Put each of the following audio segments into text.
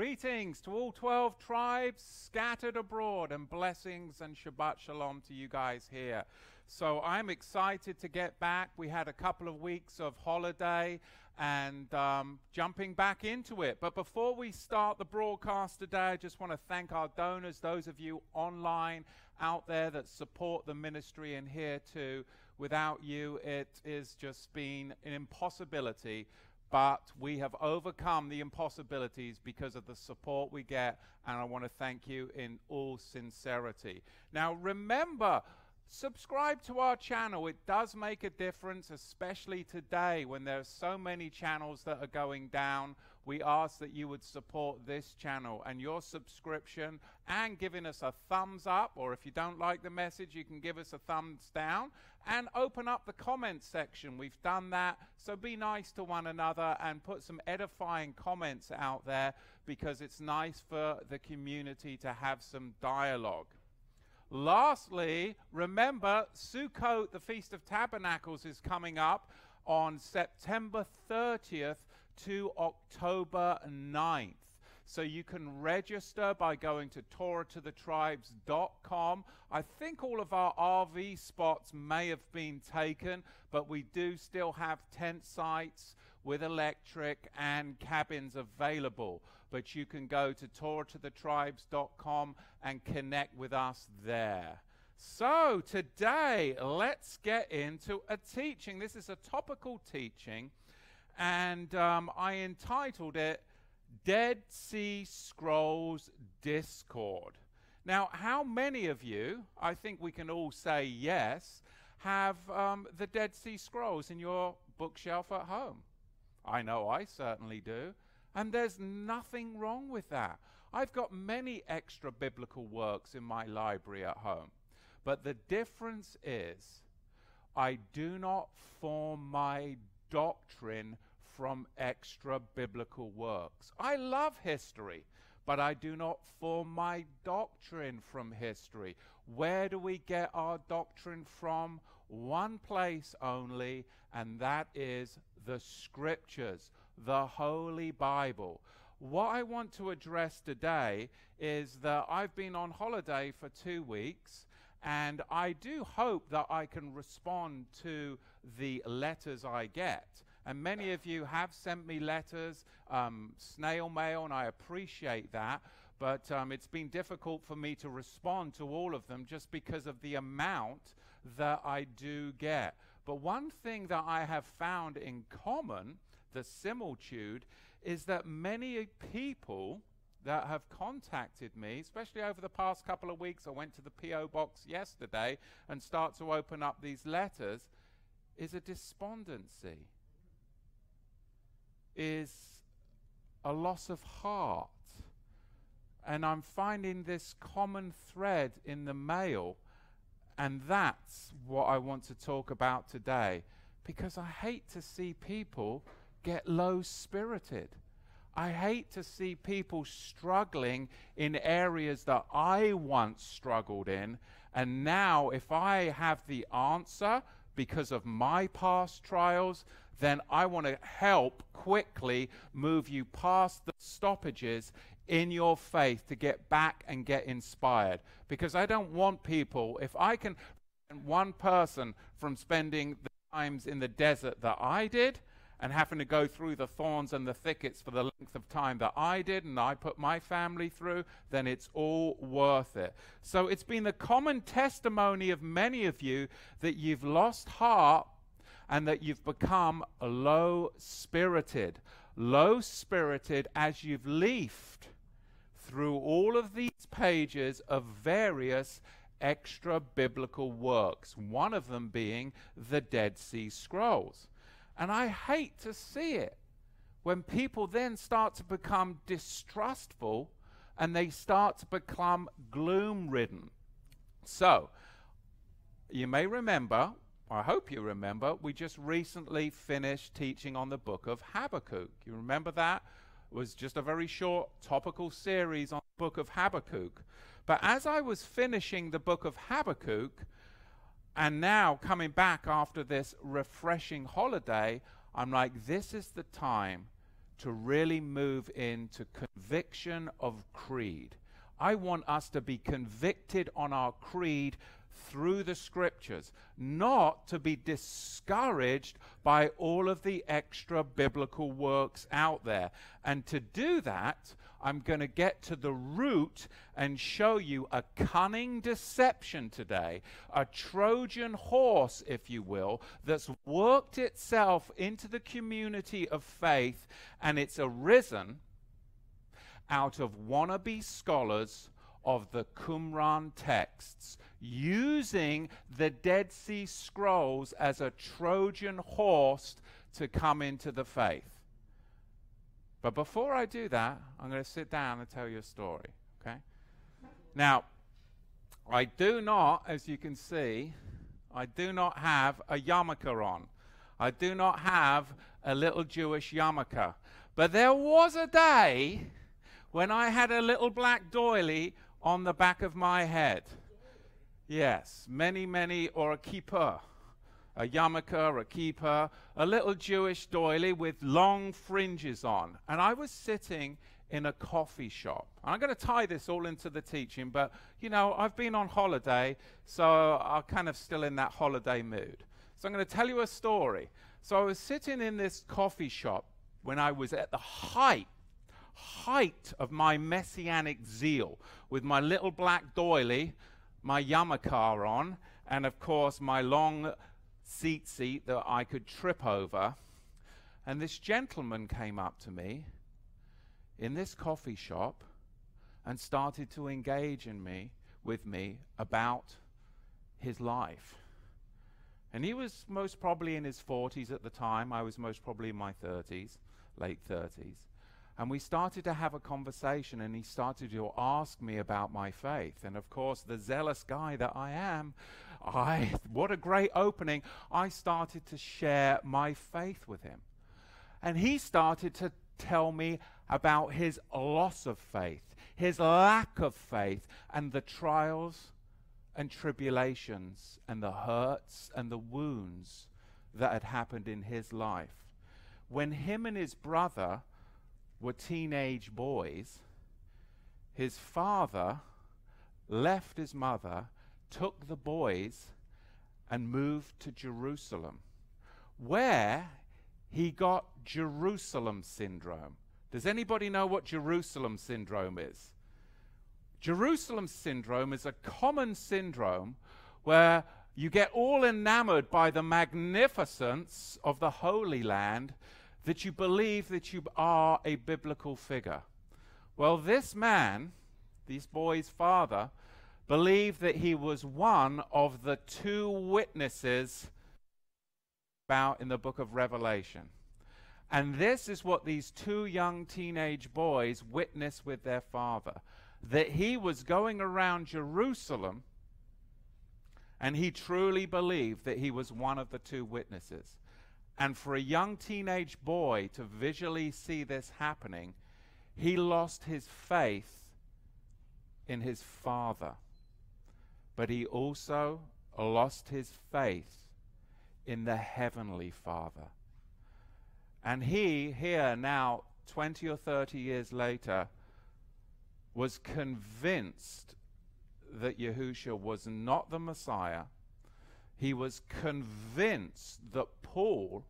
Greetings to all 12 tribes scattered abroad, and blessings and Shabbat Shalom to you guys here. So I'm excited to get back. We had a couple of weeks of holiday and jumping back into it. But before we start the broadcast today, I just want to thank our donors, those of you online out there that support the ministry and here too. Without you, it has just been an impossibility. But we have overcome the impossibilities because of the support we get, and I want to thank you in all sincerity. Now remember, subscribe to our channel. It does make a difference, especially today when there are so many channels that are going down. We ask that you would support this channel, and your subscription and giving us a thumbs up, or if you don't like the message, you can give us a thumbs down, and open up the comment section. We've done that, so be nice to one another and put some edifying comments out there, because it's nice for the community to have some dialogue. Lastly, remember, Sukkot, the Feast of Tabernacles, is coming up on September 30th to October 9th. So you can register by going to TorahToTheTribez.com. I think all of our RV spots may have been taken, but we do still have tent sites with electric and cabins available. But you can go to TorahToTheTribez.com and connect with us there. So today, let's get into a teaching. This is a topical teaching, and I entitled it Dead Sea Scrolls Discord. Now, how many of you, I think we can all say yes, have the Dead Sea Scrolls in your bookshelf at home? I know I certainly do. And there's nothing wrong with that. I've got many extra biblical works in my library at home. But the difference is, I do not form my doctrine from extra biblical works. I love history, but I do not form my doctrine from history. Where do we get our doctrine from? One place only, and that is the Scriptures, the Holy Bible. What I want to address today is that I've been on holiday for 2 weeks, and I do hope that I can respond to the letters I get. And many of you have sent me letters, snail mail, and I appreciate that. But it's been difficult for me to respond to all of them just because of the amount that I do get. But one thing that I have found in common, the similitude, is that many people that have contacted me, especially over the past couple of weeks, I went to the P.O. box yesterday and start to open up these letters, is a despondency, is a loss of heart. And I'm finding this common thread in the mail, and that's what I want to talk about today, because I hate to see people get low-spirited. I hate to see people struggling in areas that I once struggled in, and now if I have the answer because of my past trials, then I want to help quickly move you past the stoppages in your faith to get back and get inspired. Because I don't want people, if I can prevent one person from spending the times in the desert that I did, and having to go through the thorns and the thickets for the length of time that I did and I put my family through, then it's all worth it. So it's been the common testimony of many of you that you've lost heart and that you've become low-spirited. Low-spirited as you've leafed through all of these pages of various extra biblical works, one of them being the Dead Sea Scrolls. And I hate to see it when people then start to become distrustful and they start to become gloom-ridden. So, you may remember, I hope you remember, we just recently finished teaching on the book of Habakkuk. You remember that? It was just a very short topical series on the book of Habakkuk. But as I was finishing the book of Habakkuk, and now, coming back after this refreshing holiday, I'm like, this is the time to really move into conviction of creed. I want us to be convicted on our creed through the scriptures, not to be discouraged by all of the extra biblical works out there. And to do that, I'm going to get to the root and show you a cunning deception today, a Trojan horse, if you will, that's worked itself into the community of faith, and it's arisen out of wannabe scholars of the Qumran texts, using the Dead Sea Scrolls as a Trojan horse to come into the faith. But before I do that, I'm going to sit down and tell you a story, okay? Now, I do not, as you can see, I do not have a yarmulke on. I do not have a little Jewish yarmulke. But there was a day when I had a little black doily on the back of my head. Yes, many, many, or a kippah, a yarmulke, or a kippah, a little Jewish doily with long fringes on. And I was sitting in a coffee shop. I'm going to tie this all into the teaching, but, you know, I've been on holiday, so I'm kind of still in that holiday mood. So I'm going to tell you a story. So I was sitting in this coffee shop when I was at the height of my messianic zeal, with my little black doily, my yarmulke on, and of course my long tzitzit that I could trip over. And this gentleman came up to me in this coffee shop and started to engage with me about his life. And he was most probably in his 40s at the time. I was most probably in my 30s, late 30s. And we started to have a conversation, and he started to ask me about my faith. And of course, the zealous guy that I am, what a great opening, I started to share my faith with him. And he started to tell me about his loss of faith, his lack of faith, and the trials and tribulations and the hurts and the wounds that had happened in his life. When him and his brother were teenage boys, his father left his mother, took the boys, and moved to Jerusalem, where he got Jerusalem syndrome. Does anybody know what Jerusalem syndrome is? Jerusalem syndrome is a common syndrome where you get all enamored by the magnificence of the Holy Land that you believe that you are a biblical figure. Well, this man, this boy's father, believed that he was one of the two witnesses about in the book of Revelation. And this is what these two young teenage boys witnessed with their father, that he was going around Jerusalem, and he truly believed that he was one of the two witnesses. And for a young teenage boy to visually see this happening, he lost his faith in his father. But he also lost his faith in the heavenly Father. And he, here now, 20 or 30 years later, was convinced that Yahushua was not the Messiah. He was convinced that Paul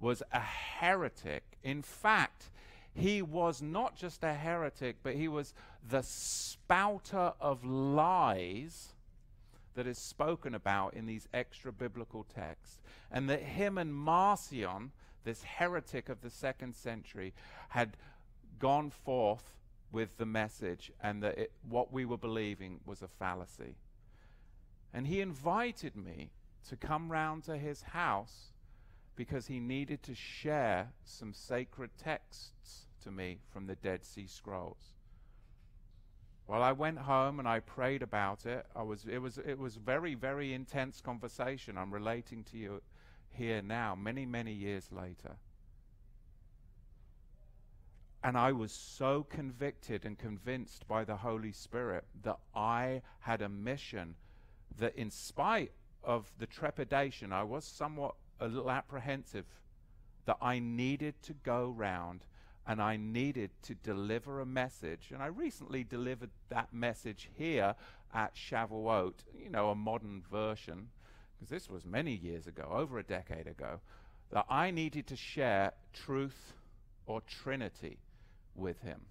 was a heretic. In fact, he was not just a heretic, but he was the spouter of lies that is spoken about in these extra-biblical texts, and that him and Marcion, this heretic of the 2nd century, had gone forth with the message, and that what we were believing was a fallacy. And he invited me to come round to his house because he needed to share some sacred texts to me from the Dead Sea Scrolls. Well, I went home and I prayed about it. It was very, very intense conversation. I'm relating to you here now, many, many years later. And I was so convicted and convinced by the Holy Spirit that I had a mission that, in spite of the trepidation, I was somewhat a little apprehensive, that I needed to go round and I needed to deliver a message. And I recently delivered that message here at Shavuot, you know, a modern version, because this was many years ago, over a decade ago, that I needed to share truth or Trinity with him.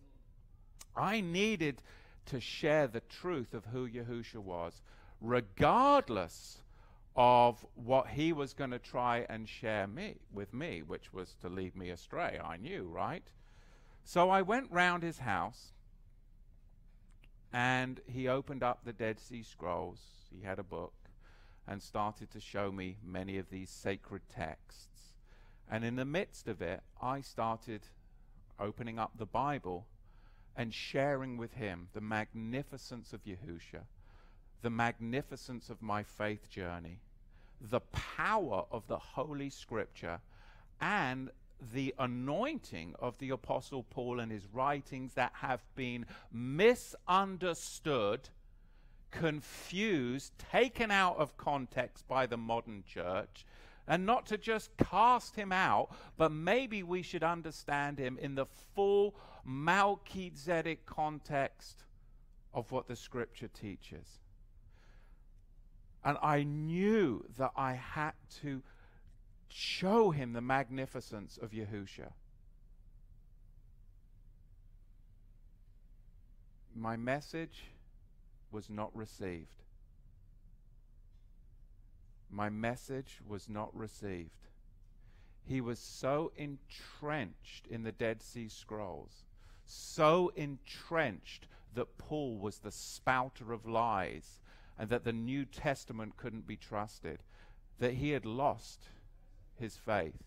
I needed to share the truth of who Yahushua was, regardless of what he was going to try and share with me, which was to lead me astray. I knew, right? So I went round his house, and he opened up the Dead Sea Scrolls. He had a book and started to show me many of these sacred texts. And in the midst of it, I started opening up the Bible and sharing with him the magnificence of Yahushua, the magnificence of my faith journey, the power of the Holy Scripture, and the anointing of the Apostle Paul and his writings that have been misunderstood, confused, taken out of context by the modern church. And not to just cast him out, but maybe we should understand him in the full Malchizedek context of what the Scripture teaches. And I knew that I had to show him the magnificence of Yahushua. My message was not received. My message was not received. He was so entrenched in the Dead Sea Scrolls, so entrenched that Paul was the spouter of lies and that the New Testament couldn't be trusted, that he had lost his faith.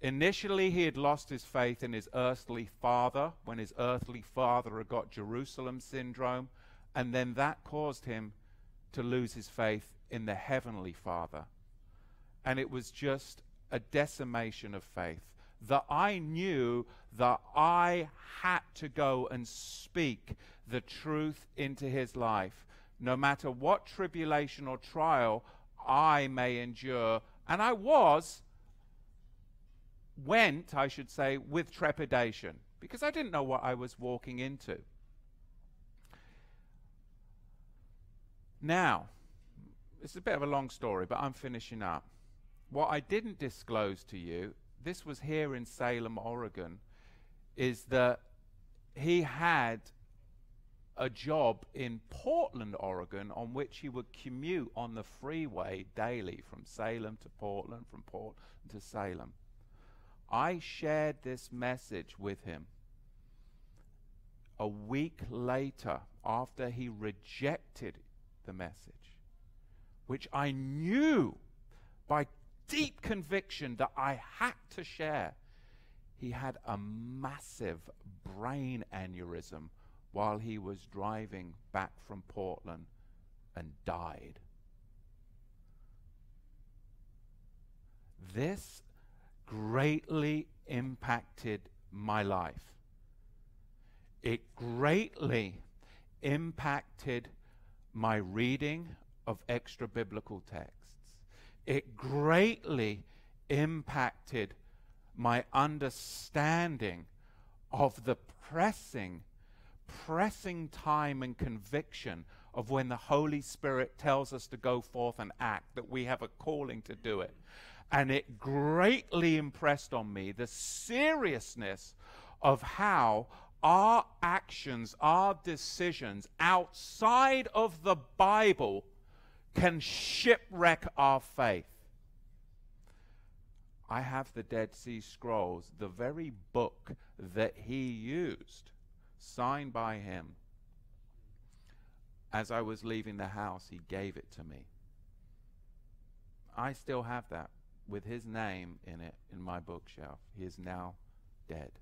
Initially, he had lost his faith in his earthly father when his earthly father had got Jerusalem syndrome, and then that caused him to lose his faith in the Heavenly Father. And it was just a decimation of faith, that I knew that I had to go and speak the truth into his life, no matter what tribulation or trial I may endure. And I went with trepidation, because I didn't know what I was walking into. Now, it's a bit of a long story, but I'm finishing up. What I didn't disclose to you, this was here in Salem, Oregon, is that he had a job in Portland, Oregon, on which he would commute on the freeway daily from Salem to Portland, from Portland to Salem. I shared this message with him. A week later, after he rejected the message, which I knew by deep conviction that I had to share, he had a massive brain aneurysm while he was driving back from Portland and died. This greatly impacted my life. It greatly impacted my reading of extra biblical texts. It greatly impacted my understanding of the pressing time and conviction of when the Holy Spirit tells us to go forth and act, that we have a calling to do it. And it greatly impressed on me the seriousness of how our actions, our decisions outside of the Bible can shipwreck our faith. I have the Dead Sea Scrolls, the very book that he used, signed by him. As I was leaving the house, he gave it to me. I still have that with his name in it in my bookshelf. He is now dead.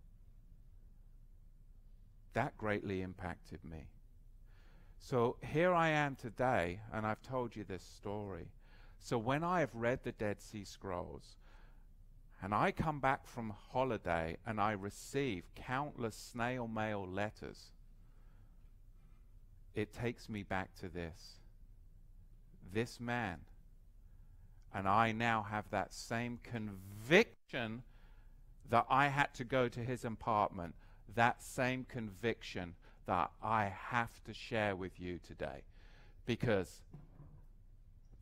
That greatly impacted me. So here I am today, and I've told you this story. So when I have read the Dead Sea Scrolls, and I come back from holiday, and I receive countless snail mail letters, it takes me back to this man. And I now have that same conviction that I had to go to his apartment, that same conviction that I have to share with you today. Because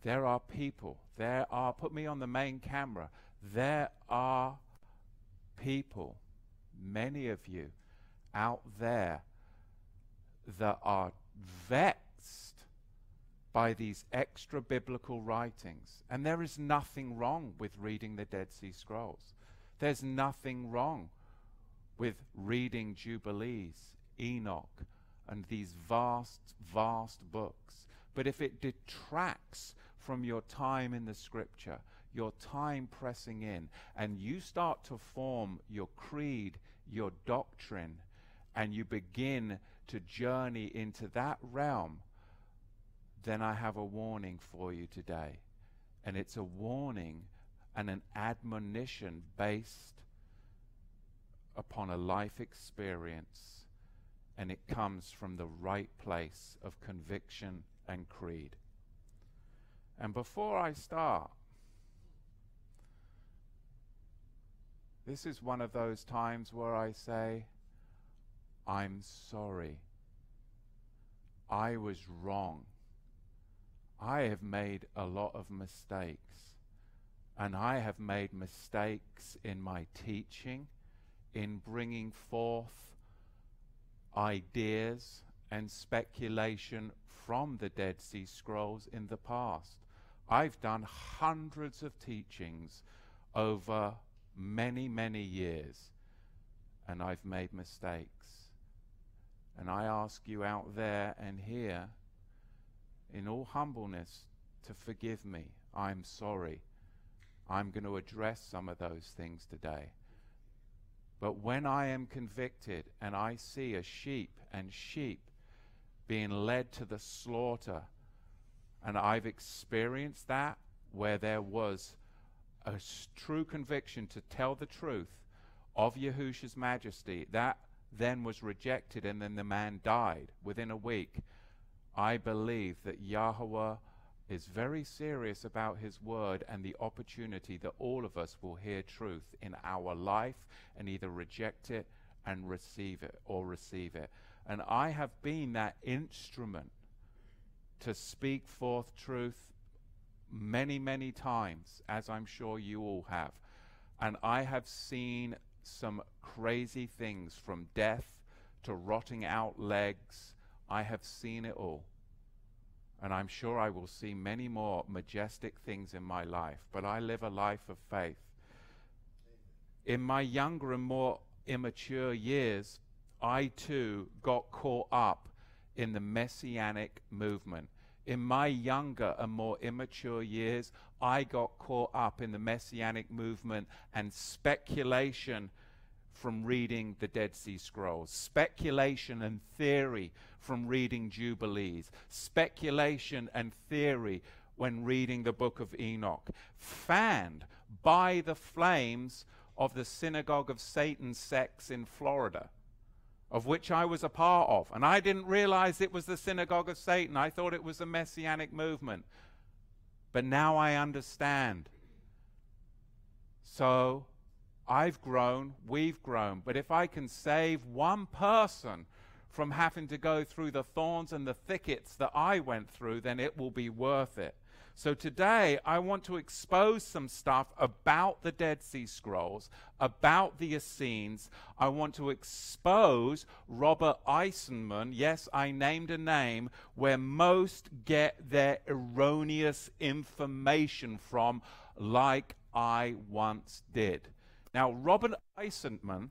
there are people, there are, put me on the main camera, there are people, many of you out there that are vexed by these extra biblical writings. And there is nothing wrong with reading the Dead Sea Scrolls. There's nothing wrong with reading Jubilees, Enoch, and these vast, vast books. But if it detracts from your time in the Scripture, your time pressing in, and you start to form your creed, your doctrine, and you begin to journey into that realm, then I have a warning for you today. And it's a warning and an admonition based upon a life experience, and it comes from the right place of conviction and creed. And before I start, this is one of those times where I say, I'm sorry. I was wrong. I have made a lot of mistakes. And I have made mistakes in my teaching, in bringing forth ideas and speculation from the Dead Sea Scrolls in the past. I've done hundreds of teachings over many, many years, and I've made mistakes. And I ask you out there and here, in all humbleness, to forgive me. I'm sorry. I'm going to address some of those things today. But when I am convicted and I see a sheep and sheep being led to the slaughter, and I've experienced that where there was a true conviction to tell the truth of Yahushua's majesty, that then was rejected, and then the man died within a week. I believe that Yahuwah is very serious about his word and the opportunity that all of us will hear truth in our life and either reject it and receive it, or receive it. And I have been that instrument to speak forth truth many, many times, as I'm sure you all have. And I have seen some crazy things, from death to rotting out legs. I have seen it all. And I'm sure I will see many more majestic things in my life. But I live a life of faith. In my younger and more immature years, I too got caught up in the messianic movement. In my younger and more immature years, I got caught up in the messianic movement and speculation from reading the Dead Sea Scrolls, speculation and theory from reading Jubilees, speculation and theory when reading the Book of Enoch, fanned by the flames of the Synagogue of Satan sects in Florida, of which I was a part of. And I didn't realize it was the Synagogue of Satan. I thought it was the Messianic movement. But now I understand. So I've grown, we've grown. But if I can save one person from having to go through the thorns and the thickets that I went through, then it will be worth it. So today, I want to expose some stuff about the Dead Sea Scrolls, about the Essenes. I want to expose Robert Eisenman. Yes, I named a name where most get their erroneous information from, like I once did. Now, Robert Eisenman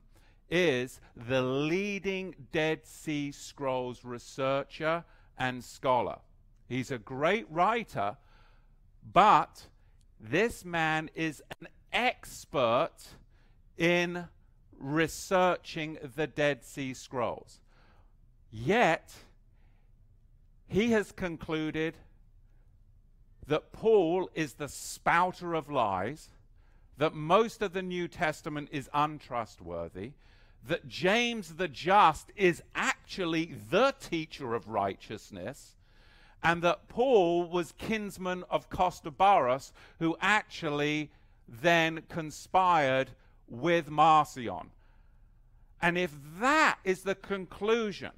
is the leading Dead Sea Scrolls researcher and scholar. He's a great writer. But this man is an expert in researching the Dead Sea Scrolls. Yet, he has concluded that Paul is the spouter of lies, that most of the New Testament is untrustworthy, that James the Just is actually the teacher of righteousness, and that Paul was kinsman of Costobarus, who actually then conspired with Marcion. And if that is the conclusion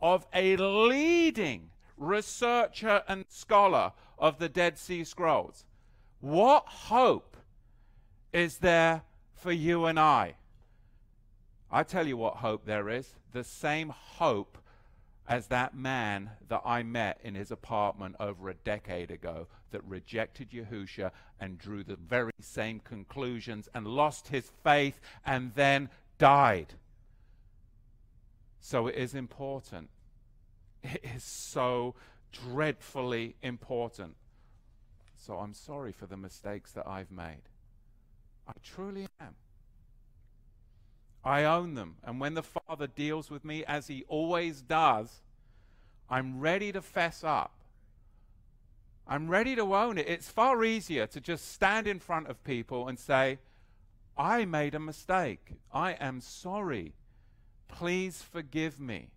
of a leading researcher and scholar of the Dead Sea Scrolls, what hope is there for you and I? I tell you what hope there is. The same hope as that man that I met in his apartment over a decade ago that rejected Yahushua and drew the very same conclusions and lost his faith and then died. So it is important. It is so dreadfully important. So I'm sorry for the mistakes that I've made. I truly am. I own them. And when the Father deals with me, as he always does, I'm ready to fess up. I'm ready to own it. It's far easier to just stand in front of people and say, I made a mistake. I am sorry. Please forgive me.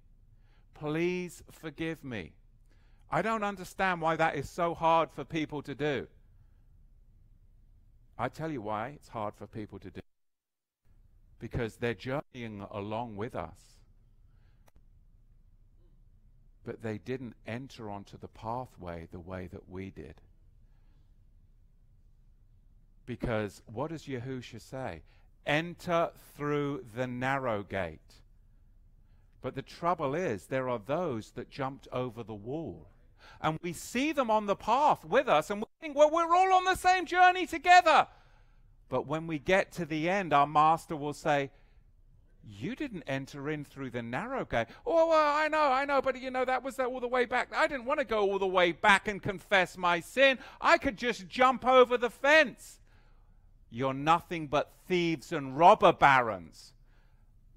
Please forgive me. I don't understand why that is so hard for people to do. I tell you why it's hard for people to do. Because they're journeying along with us. But they didn't enter onto the pathway the way that we did. Because what does Yahushua say? Enter through the narrow gate. But the trouble is, there are those that jumped over the wall. And we see them on the path with us, and we think, well, we're all on the same journey together. But when we get to the end, our master will say, you didn't enter in through the narrow gate. Oh, well, I know, but you know, that was all the way back. I didn't want to go all the way back and confess my sin. I could just jump over the fence. You're nothing but thieves and robber barons.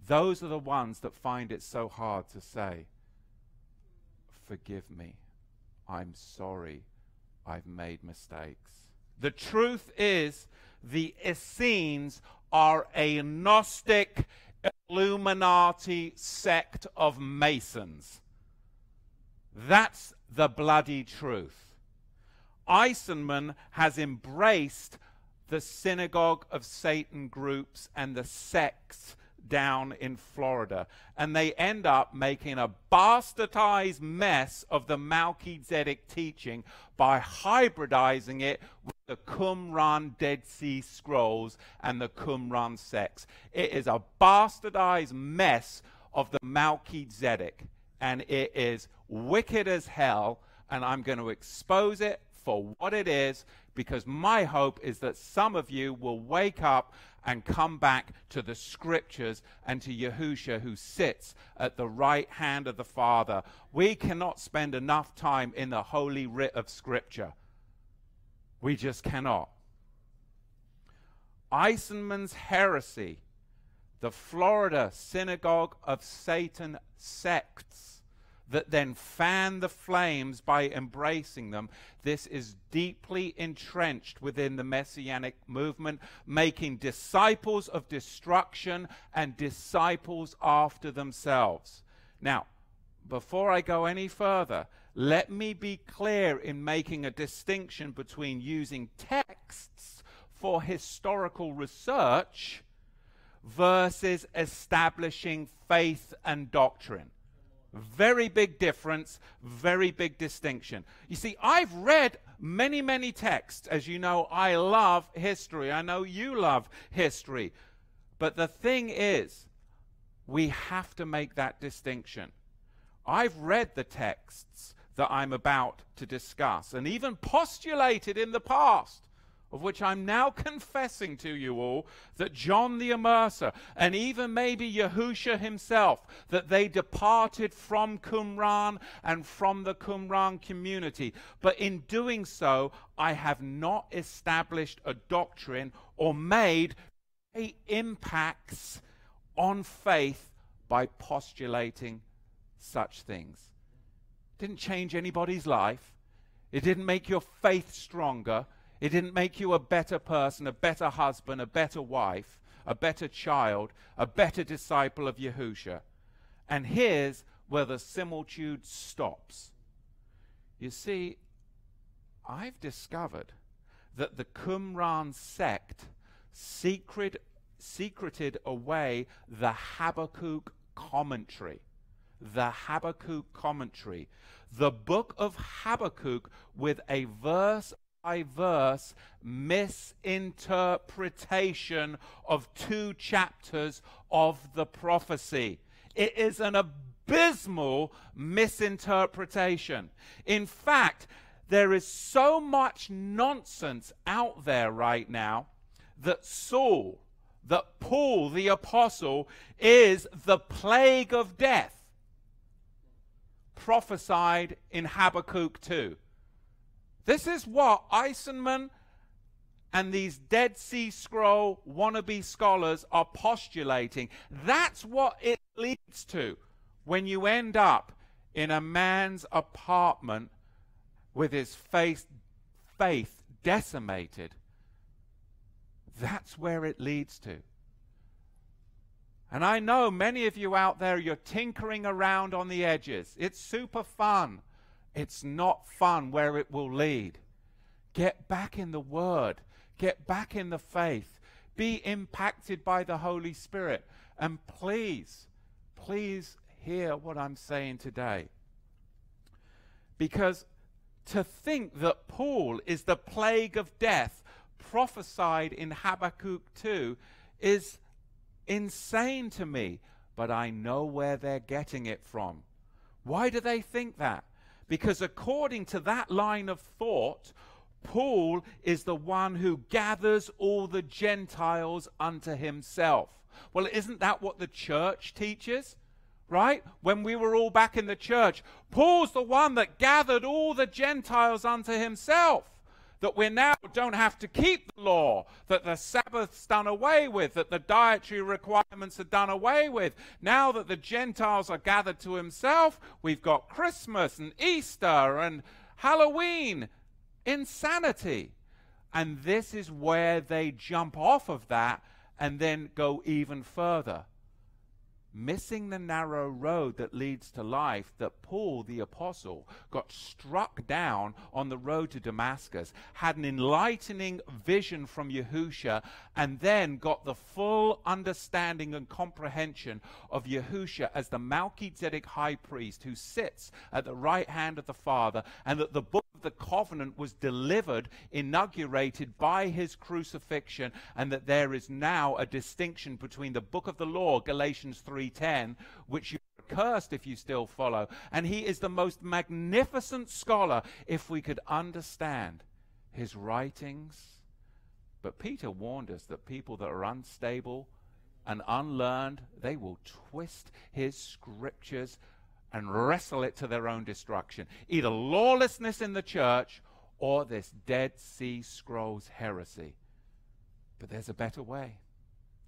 Those are the ones that find it so hard to say, forgive me. I'm sorry. I've made mistakes. The truth is, the Essenes are a Gnostic Illuminati sect of Masons. That's the bloody truth. Eisenman has embraced the synagogue of Satan groups and the sects down in Florida, and they end up making a bastardized mess of the Malchizedek teaching by hybridizing it with the Qumran Dead Sea Scrolls and the Qumran sects. It is a bastardized mess of the Malchizedek, and it is wicked as hell, and I'm going to expose it for what it is, because my hope is that some of you will wake up and come back to the scriptures and to Yahushua, who sits at the right hand of the Father. We cannot spend enough time in the holy writ of scripture. We just cannot. Eisenman's heresy, the Florida synagogue of Satan sects that then fan the flames by embracing them, this is deeply entrenched within the Messianic movement, making disciples of destruction and disciples after themselves. Now, before I go any further, let me be clear in making a distinction between using texts for historical research versus establishing faith and doctrine. Very big difference, very big distinction. You see, I've read many, many texts. As you know, I love history. I know you love history. But the thing is, we have to make that distinction. I've read the texts that I'm about to discuss, and even postulated in the past, of which I'm now confessing to you all, that John the Immerser, and even maybe Yahushua himself, that they departed from Qumran and from the Qumran community. But in doing so, I have not established a doctrine or made great impacts on faith by postulating such things. Didn't change anybody's life. It didn't make your faith stronger. It didn't make you a better person, a better husband, a better wife, a better child, a better disciple of Yahushua. And here's where the similitude stops. You see, I've discovered that the Qumran sect secret, secreted away the Habakkuk commentary. The Habakkuk commentary. The book of Habakkuk with a verse by verse misinterpretation of two chapters of the prophecy. It is an abysmal misinterpretation. In fact, there is so much nonsense out there right now that Saul, that Paul the apostle, is the plague of death prophesied in Habakkuk 2. This is what Eisenman and these Dead Sea Scroll wannabe scholars are postulating. That's what it leads to when you end up in a man's apartment with his faith decimated. That's where it leads to. And I know many of you out there, you're tinkering around on the edges. It's super fun. It's not fun where it will lead. Get back in the Word. Get back in the faith. Be impacted by the Holy Spirit. And please, please hear what I'm saying today. Because to think that Paul is the plague of death prophesied in Habakkuk 2 is insane to me, but I know where they're getting it from. Why do they think that? Because according to that line of thought, Paul is the one who gathers all the Gentiles unto himself. Well, isn't that what the church teaches? Right? When we were all back in the church, Paul's the one that gathered all the Gentiles unto himself. That we now don't have to keep the law, that the Sabbath's done away with, that the dietary requirements are done away with. Now that the Gentiles are gathered to himself, we've got Christmas and Easter and Halloween. Insanity. And this is where they jump off of that and then go even further. Missing the narrow road that leads to life, that Paul the apostle got struck down on the road to Damascus, had an enlightening vision from Yahushua, and then got the full understanding and comprehension of Yahushua as the Malchizedek high priest who sits at the right hand of the Father, and that the book of the covenant was delivered, inaugurated by his crucifixion, and that there is now a distinction between the book of the law, Galatians 3:10, which you are cursed if you still follow. And he is the most magnificent scholar if we could understand his writings. But Peter warned us that people that are unstable and unlearned, they will twist his scriptures and wrestle it to their own destruction. Either lawlessness in the church or this Dead Sea Scrolls heresy. But there's a better way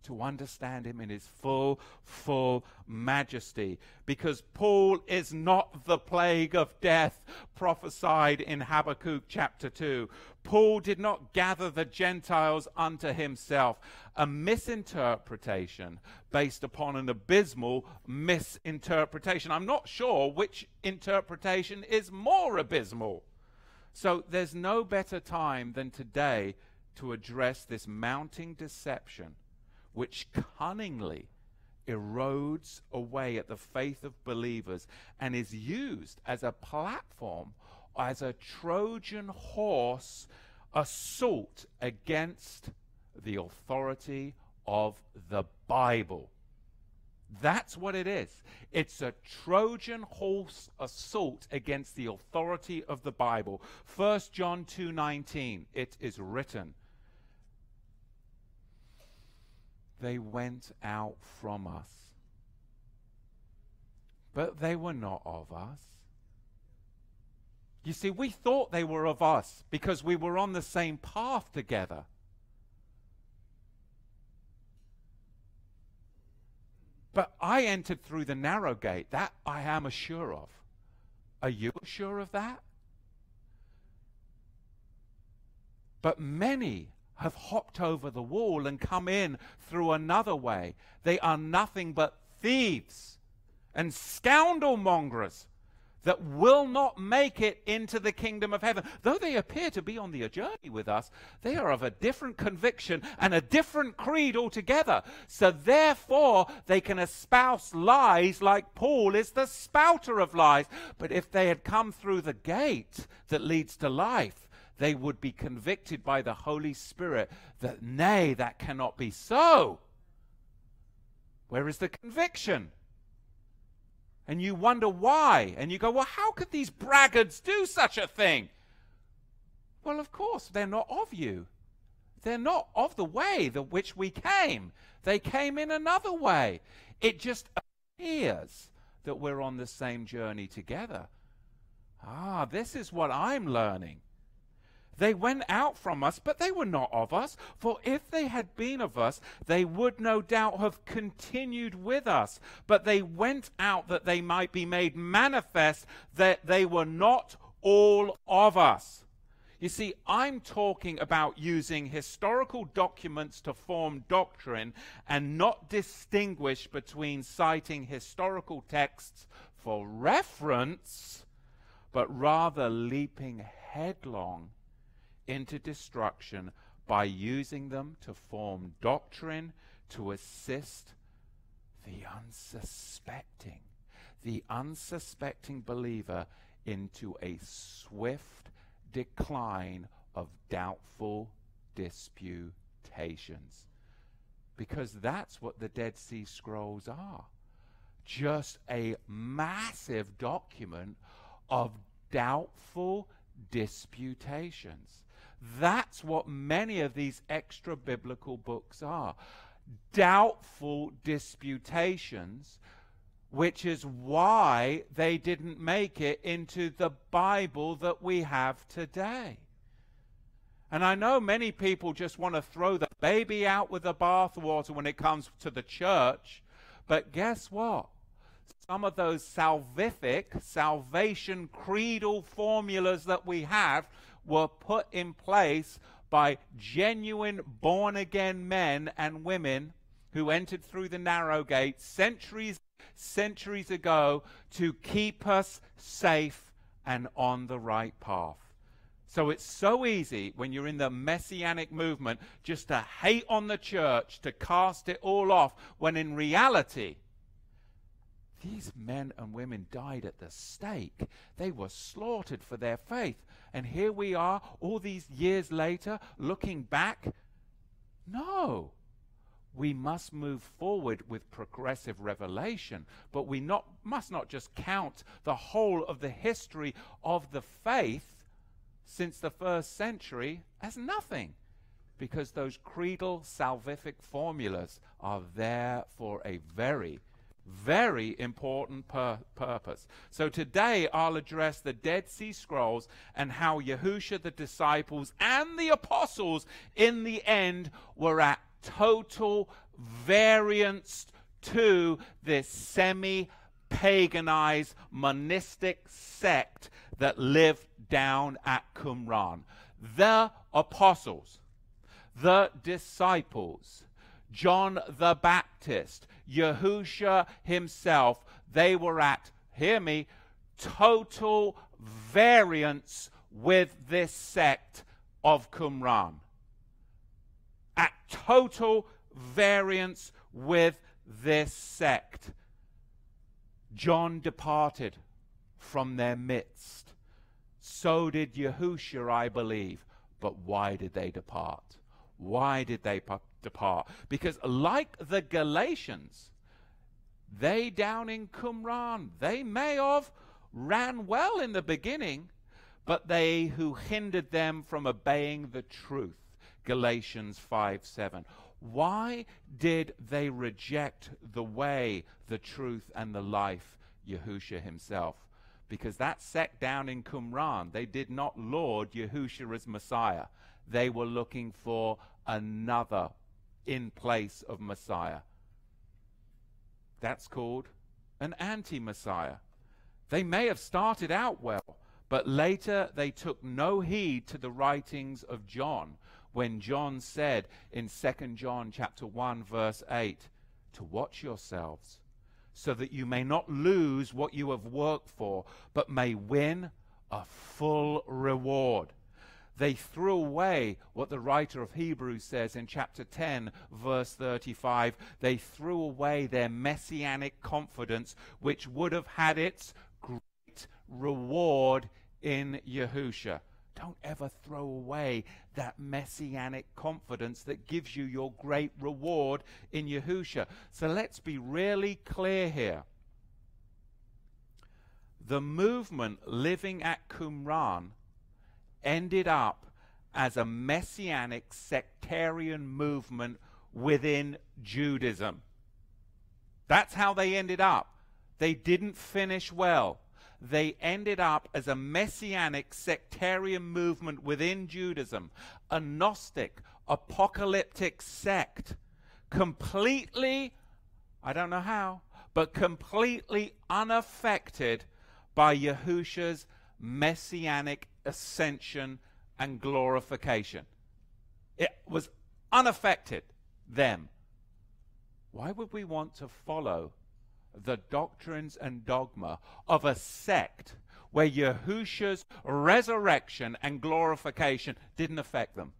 to understand him in his full majesty. Because Paul is not the plague of death prophesied in Habakkuk chapter 2. Paul did not gather the Gentiles unto himself. A misinterpretation based upon an abysmal misinterpretation. I'm not sure which interpretation is more abysmal. So there's no better time than today to address this mounting deception, which cunningly erodes away at the faith of believers and is used as a platform, as a Trojan horse assault against the authority of the Bible. That's what it is. It's a Trojan horse assault against the authority of the Bible. 1 John 2:19, it is written, they went out from us, but they were not of us. You see, we thought they were of us because we were on the same path together. But I entered through the narrow gate. That I am assured of. Are you sure of that? But many have hopped over the wall and come in through another way. They are nothing but thieves and scoundrel mongers. that will not make it into the kingdom of heaven. Though they appear to be on the journey with us, they are of a different conviction and a different creed altogether. So therefore, they can espouse lies like Paul is the spouter of lies. But if they had come through the gate that leads to life, they would be convicted by the Holy Spirit that, nay, that cannot be so. Where is the conviction? And you wonder why. And you go, well, how could these braggarts do such a thing? Well, of course, they're not of you. They're not of the way that which we came. They came in another way. It just appears that we're on the same journey together. Ah, this is what I'm learning. They went out from us, but they were not of us. For if they had been of us, they would no doubt have continued with us. But they went out that they might be made manifest that they were not all of us. You see, I'm talking about using historical documents to form doctrine and not distinguish between citing historical texts for reference, but rather leaping headlong into destruction by using them to form doctrine to assist the unsuspecting, believer into a swift decline of doubtful disputations. Because that's what the Dead Sea Scrolls are. Just a massive document of doubtful disputations. That's what many of these extra biblical books are. Doubtful disputations, which is why they didn't make it into the Bible that we have today. And I know many people just want to throw the baby out with the bathwater when it comes to the church, but guess what? Some of those salvific, salvation creedal formulas that we have were put in place by genuine born-again men and women who entered through the narrow gate centuries ago to keep us safe and on the right path. So it's so easy when you're in the messianic movement just to hate on the church, to cast it all off, when in reality, these men and women died at the stake. They were slaughtered for their faith. And here we are, all these years later, looking back. No, we must move forward with progressive revelation, but we must not just count the whole of the history of the faith since the first century as nothing, because those creedal salvific formulas are there for a very important purpose. So today I'll address the Dead Sea Scrolls and how Yahushua, the disciples, and the apostles in the end were at total variance to this semi-paganized monistic sect that lived down at Qumran. The apostles, the disciples, John the Baptist, Yahushua himself, they were at, hear me, total variance with this sect of Qumran. At total variance with this sect. John departed from their midst. So did Yahushua, I believe. But why did they depart? Why did they depart? Because like the Galatians, they down in Qumran, they may have ran well in the beginning, but they who hindered them from obeying the truth. Galatians 5:7. Why did they reject the way, the truth, and the life? Yahushua himself. Because that sect down in Qumran, they did not laud Yahushua as Messiah. They were looking for another in place of Messiah. That's called an anti-Messiah. They may have started out well, but later they took no heed to the writings of John, when John said in 2 John chapter 1 verse 8, to watch yourselves, so that you may not lose what you have worked for, but may win a full reward. They threw away what the writer of Hebrews says in chapter 10, verse 35. They threw away their messianic confidence, which would have had its great reward in Yahushua. Don't ever throw away that messianic confidence that gives you your great reward in Yahushua. So let's be really clear here. The movement living at Qumran ended up as a messianic sectarian movement within Judaism. That's how they ended up. They didn't finish well. They ended up as a messianic sectarian movement within Judaism, a Gnostic, apocalyptic sect, completely, I don't know how, but completely unaffected by Yahushua's messianic ascension and glorification. It was unaffected, them. Why would we want to follow the doctrines and dogma of a sect where Yahushua's resurrection and glorification didn't affect them?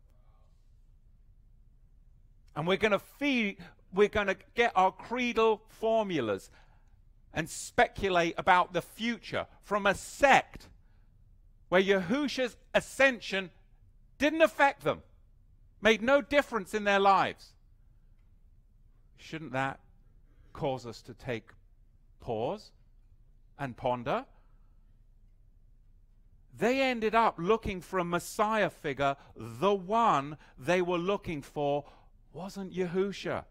And we're going to get our creedal formulas and speculate about the future from a sect where Yahushua's ascension didn't affect them, made no difference in their lives. Shouldn't that cause us to take pause and ponder? They ended up looking for a Messiah figure. The one they were looking for wasn't Yahushua,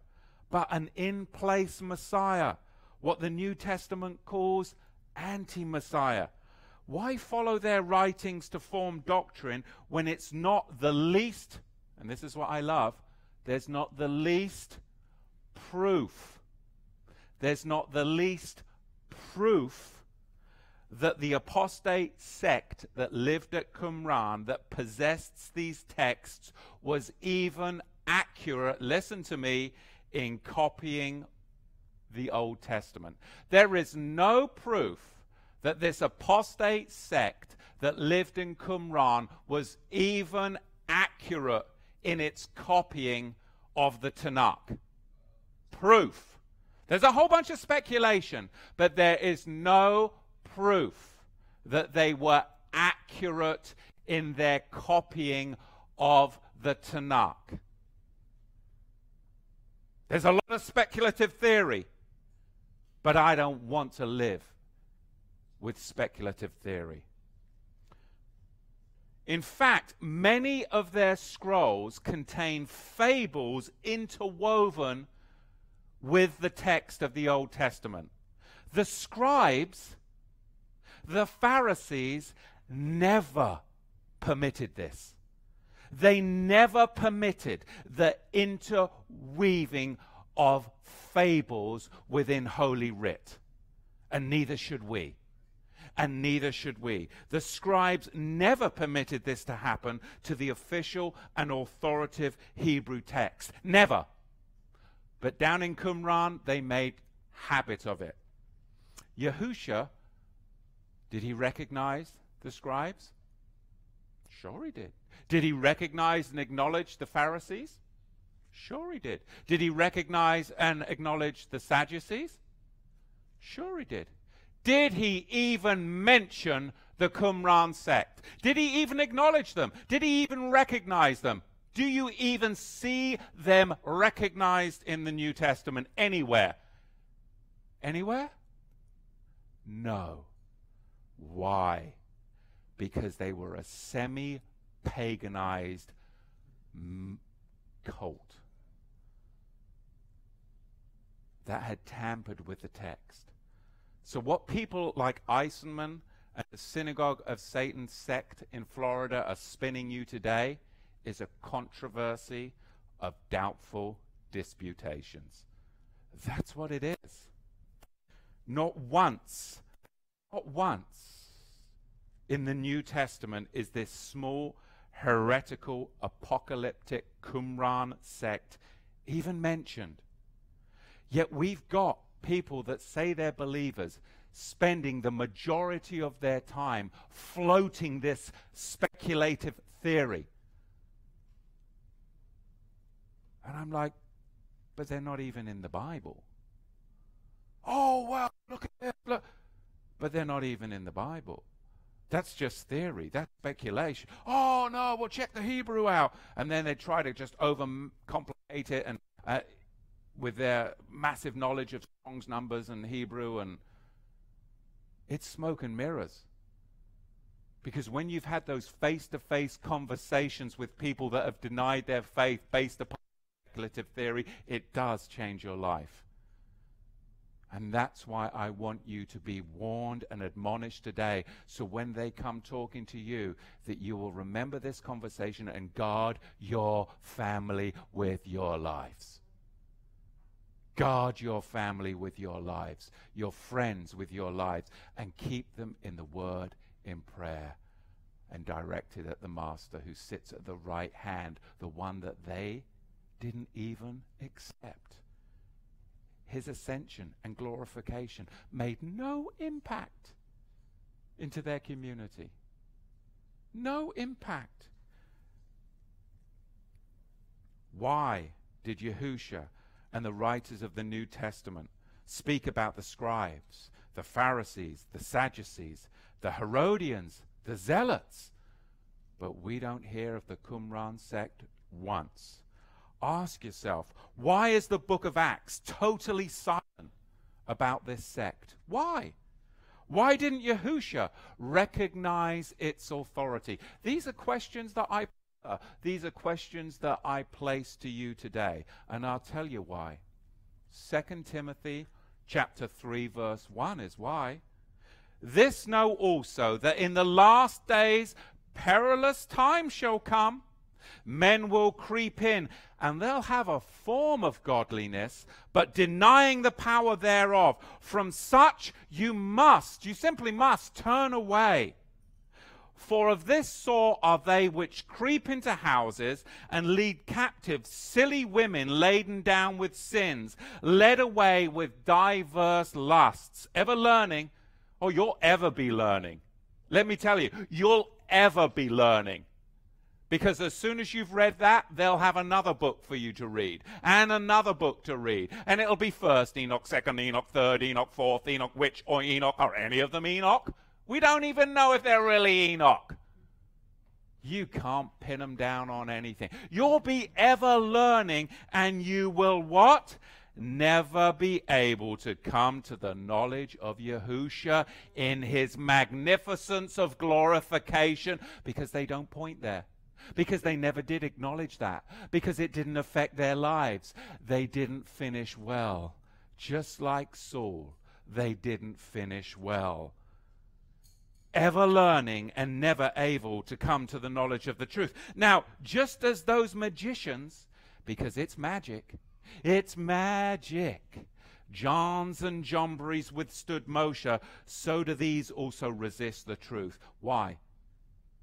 but an in-place Messiah, what the New Testament calls anti-Messiah. Why follow their writings to form doctrine when it's not the least, and this is what I love, there's not the least proof. There's not the least proof that the apostate sect that lived at Qumran, that possessed these texts, was even accurate, listen to me, in copying the Old Testament. There is no proof that this apostate sect that lived in Qumran was even accurate in its copying of the Tanakh. Proof. There's a whole bunch of speculation, but there is no proof that they were accurate in their copying of the Tanakh. There's a lot of speculative theory, but I don't want to live with speculative theory. In fact, many of their scrolls contain fables interwoven with the text of the Old Testament. The scribes, the Pharisees, never permitted this. They never permitted the interweaving of fables within Holy Writ, and neither should we. And neither should we. The scribes never permitted this to happen to the official and authoritative Hebrew text. Never. But down in Qumran, they made habit of it. Yahushua, did he recognize the scribes? Sure he did. Did he recognize and acknowledge the Pharisees? Sure he did. Did he recognize and acknowledge the Sadducees? Sure he did. Did he even mention the Qumran sect? Did he even acknowledge them? Did he even recognize them? Do you even see them recognized in the New Testament anywhere? Anywhere? No. Why? Because they were a semi-paganized cult that had tampered with the text. So what people like Eisenman and the Synagogue of Satan sect in Florida are spinning you today is a controversy of doubtful disputations. That's what it is. Not once in the New Testament is this small, heretical, apocalyptic Qumran sect even mentioned. Yet we've got people that say they're believers spending the majority of their time floating this speculative theory. And I'm like, but they're not even in the Bible. Oh, well, look at this. Look. But they're not even in the Bible. That's just theory. That's speculation. Oh, no, well, check the Hebrew out. And then they try to just overcomplicate it and with their massive knowledge of Strong's numbers and Hebrew. And it's smoke and mirrors. Because when you've had those face-to-face conversations with people that have denied their faith based upon speculative theory, it does change your life. And that's why I want you to be warned and admonished today, so when they come talking to you, that you will remember this conversation and guard your family with your lives. Guard your family with your lives, your friends with your lives, and keep them in the Word, in prayer, and directed at the Master who sits at the right hand, the one that they didn't even accept. His ascension and glorification made no impact into their community. No impact. Why did Yahushua and the writers of the New Testament speak about the scribes, the Pharisees, the Sadducees, the Herodians, the Zealots? But we don't hear of the Qumran sect once. Ask yourself, why is the book of Acts totally silent about this sect? Why? Why didn't Yahushua recognize its authority? These are questions that I place to you today, and I'll tell you why. 2 Timothy chapter 3 verse 1 is why. This know also, that in the last days perilous times shall come. Men will creep in, and they'll have a form of godliness, but denying the power thereof. From such you simply must turn away. For of this sort are they which creep into houses, and lead captive silly women laden down with sins, led away with diverse lusts. Ever learning? Oh, you'll ever be learning. Let me tell you, you'll ever be learning. Because as soon as you've read that, they'll have another book for you to read, and another book to read. And it'll be first Enoch, second Enoch, third Enoch, fourth Enoch, which or Enoch, or any of them Enoch. We don't even know if they're really Enoch. You can't pin them down on anything. You'll be ever learning, and you will what? Never be able to come to the knowledge of Yahushua in his magnificence of glorification, because they don't point there. Because they never did acknowledge that. Because it didn't affect their lives. They didn't finish well. Just like Saul, they didn't finish well. Ever learning and never able to come to the knowledge of the truth. Now, just as those magicians, because it's magic, it's magic. Johns and Jombries withstood Moshe, so do these also resist the truth. Why?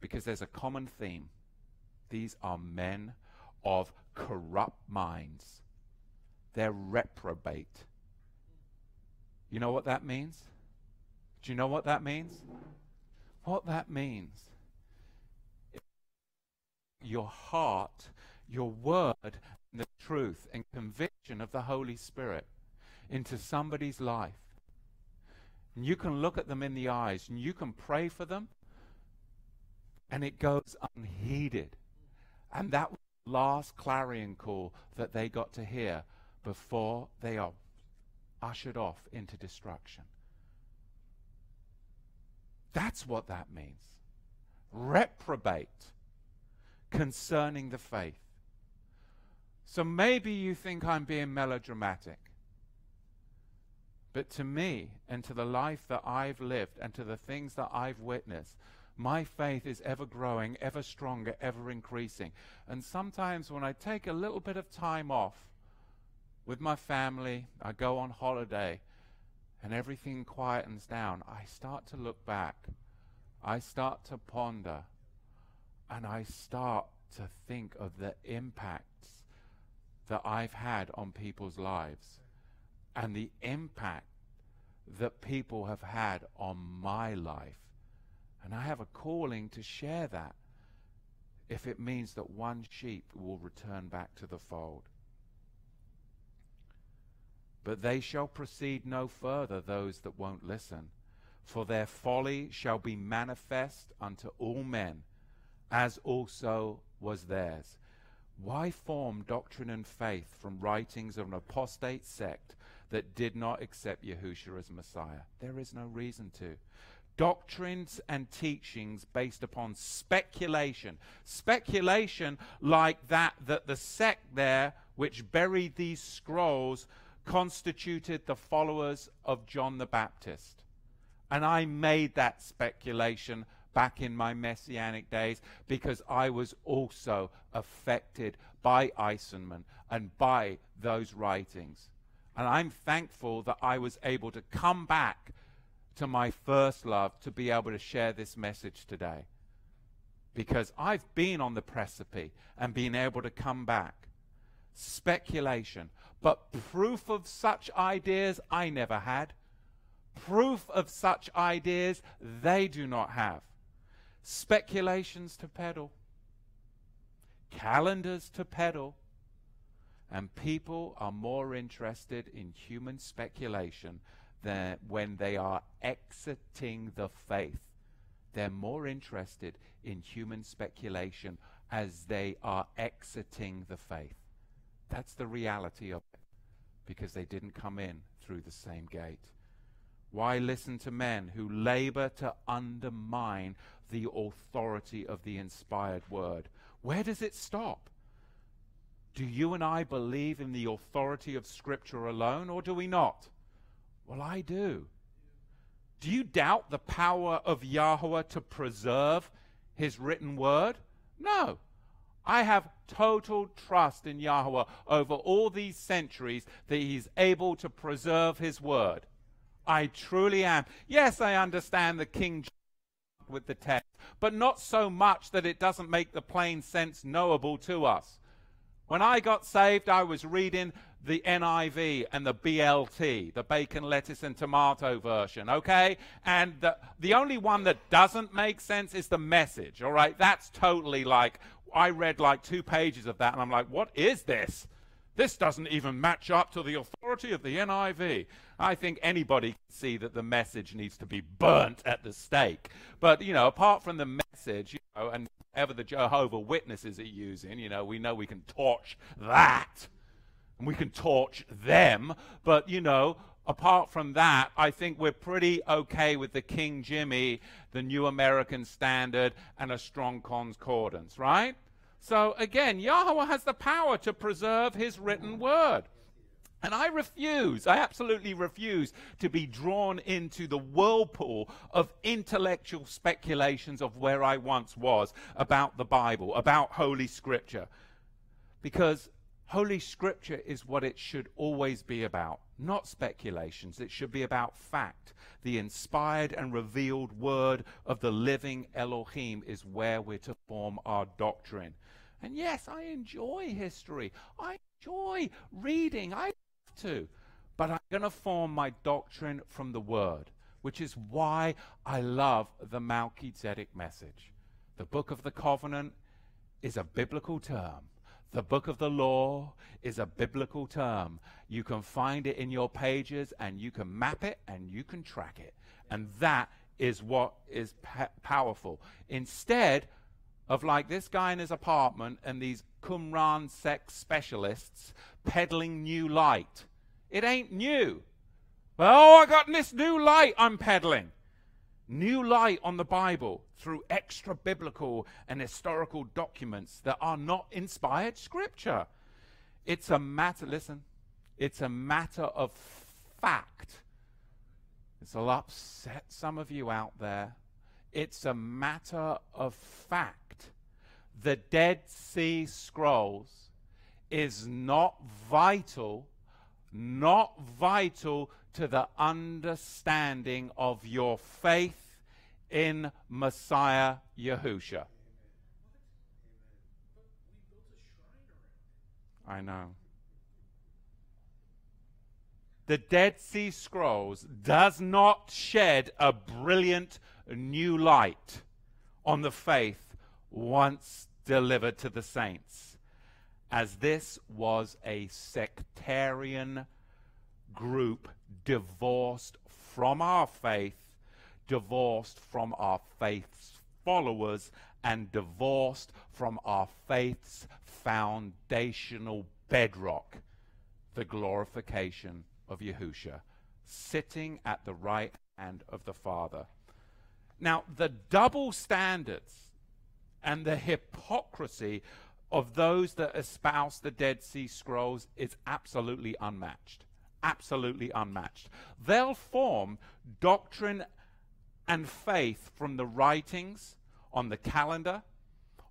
Because there's a common theme. These are men of corrupt minds. They're reprobate. You know what that means? Do you know what that means? What that means? Your heart, your word, and the truth and conviction of the Holy Spirit into somebody's life. And you can look at them in the eyes, and you can pray for them, and it goes unheeded. And that was the last clarion call that they got to hear before they are ushered off into destruction. That's what that means. Reprobate concerning the faith. So maybe you think I'm being melodramatic. But to me, and to the life that I've lived, and to the things that I've witnessed, my faith is ever growing, ever stronger, ever increasing. And sometimes when I take a little bit of time off with my family, I go on holiday, and everything quietens down, I start to look back. I start to ponder. And I start to think of the impacts that I've had on people's lives. and the impact that people have had on my life. And I have a calling to share that if it means that one sheep will return back to the fold. But they shall proceed no further, those that won't listen. For their folly shall be manifest unto all men, as also was theirs. Why form doctrine and faith from writings of an apostate sect that did not accept Yahushua as Messiah? There is no reason to. Doctrines and teachings based upon speculation. Speculation like that the sect there which buried these scrolls constituted the followers of John the Baptist. And I made that speculation back in my messianic days because I was also affected by Eisenman and by those writings. And I'm thankful that I was able to come back to my first love to be able to share this message today. Because I've been on the precipice and been able to come back. Speculation. But proof of such ideas I never had. Proof of such ideas they do not have. Speculations to peddle, calendars to peddle, and people are more interested in human speculation than when they are exiting the faith. They're more interested in human speculation as they are exiting the faith. That's the reality of it, because they didn't come in through the same gate. Why listen to men who labor to undermine the authority of the inspired word? Where does it stop? Do you and I believe in the authority of Scripture alone, or do we not? Well, I do. Do you doubt the power of Yahuwah to preserve his written word? No. I have total trust in Yahuwah over all these centuries that he's able to preserve his word. I truly am. Yes, I understand the King James with the text, but not so much that it doesn't make the plain sense knowable to us. When I got saved, I was reading the NIV and the BLT, the bacon, lettuce, and tomato version, okay? And the only one that doesn't make sense is the Message, all right? That's totally like, I read like 2 pages of that, and I'm like, what is this? This doesn't even match up to the authority of the NIV. I think anybody can see that the Message needs to be burnt at the stake. But, you know, apart from the Message, you know, and whatever the Jehovah Witnesses are using, you know we can torch that. And we can torch them. But, you know, apart from that, I think we're pretty okay with the King Jimmy, the New American Standard, and a Strong Concordance, right? So again, Yahuwah has the power to preserve his written word. And I absolutely refuse to be drawn into the whirlpool of intellectual speculations of where I once was about the Bible, about Holy Scripture. Because Holy Scripture is what it should always be about, not speculations. It should be about fact. The inspired and revealed word of the living Elohim is where we're to form our doctrine. And yes, I enjoy history. I enjoy reading. I love to. But I'm going to form my doctrine from the Word, which is why I love the Malchizedek message. The Book of the Covenant is a biblical term. The Book of the Law is a biblical term. You can find it in your pages, and you can map it, and you can track it. And that is what is powerful. Instead of like this guy in his apartment and these Qumran sect specialists peddling new light. It ain't new. Well, I got this new light I'm peddling. New light on the Bible through extra biblical and historical documents that are not inspired Scripture. It's a matter, listen, it's a matter of fact. This will upset some of you out there. It's a matter of fact. The Dead Sea Scrolls is not vital to the understanding of your faith in Messiah Yahushua. I know. the Dead Sea Scrolls does not shed a brilliant new light on the faith once delivered to the saints, as this was a sectarian group divorced from our faith, divorced from our faith's followers, and divorced from our faith's foundational bedrock, the glorification of Yahushua, sitting at the right hand of the Father. Now, the double standards and the hypocrisy of those that espouse the Dead Sea Scrolls is absolutely unmatched. Absolutely unmatched. They'll form doctrine and faith from the writings, on the calendar,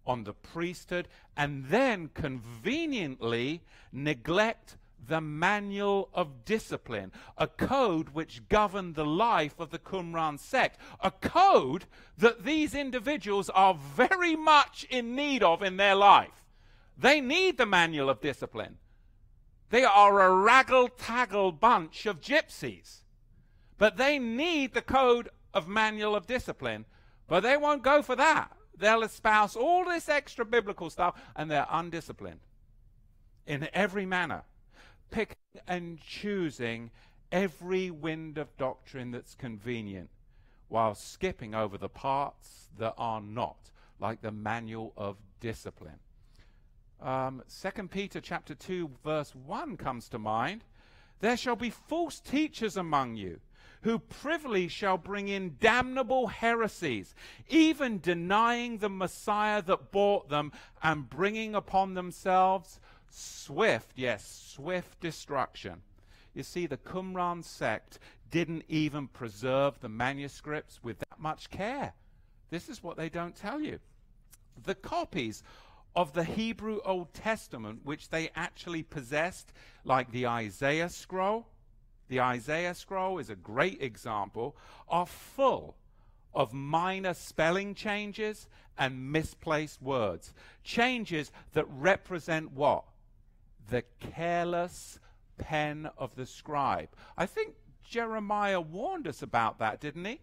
on the priesthood, and then conveniently neglect the manual of discipline, a code which governed the life of the Qumran sect, a code that these individuals are very much in need of in their life. They need the manual of discipline. They are a raggle-taggle bunch of gypsies, but they need the code of manual of discipline, but they won't go for that. They'll espouse all this extra biblical stuff, and they're undisciplined in every manner, picking and choosing every wind of doctrine that's convenient, while skipping over the parts that are not, like the manual of discipline. 2 Peter chapter 2, verse 1 comes to mind. There shall be false teachers among you, who privily shall bring in damnable heresies, even denying the Messiah that bought them, and bringing upon themselves swift, yes, swift destruction. You see, the Qumran sect didn't even preserve the manuscripts with that much care. This is what they don't tell you. The copies of the Hebrew Old Testament, which they actually possessed, like the Isaiah scroll — the Isaiah scroll is a great example — are full of minor spelling changes and misplaced words. Changes that represent what? The careless pen of the scribe. I think Jeremiah warned us about that, didn't he?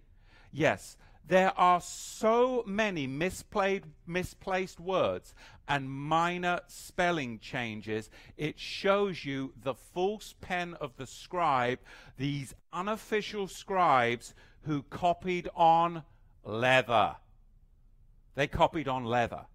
Yes, there are so many misplaced words and minor spelling changes. It shows you the false pen of the scribe, these unofficial scribes who copied on leather. They copied on leather.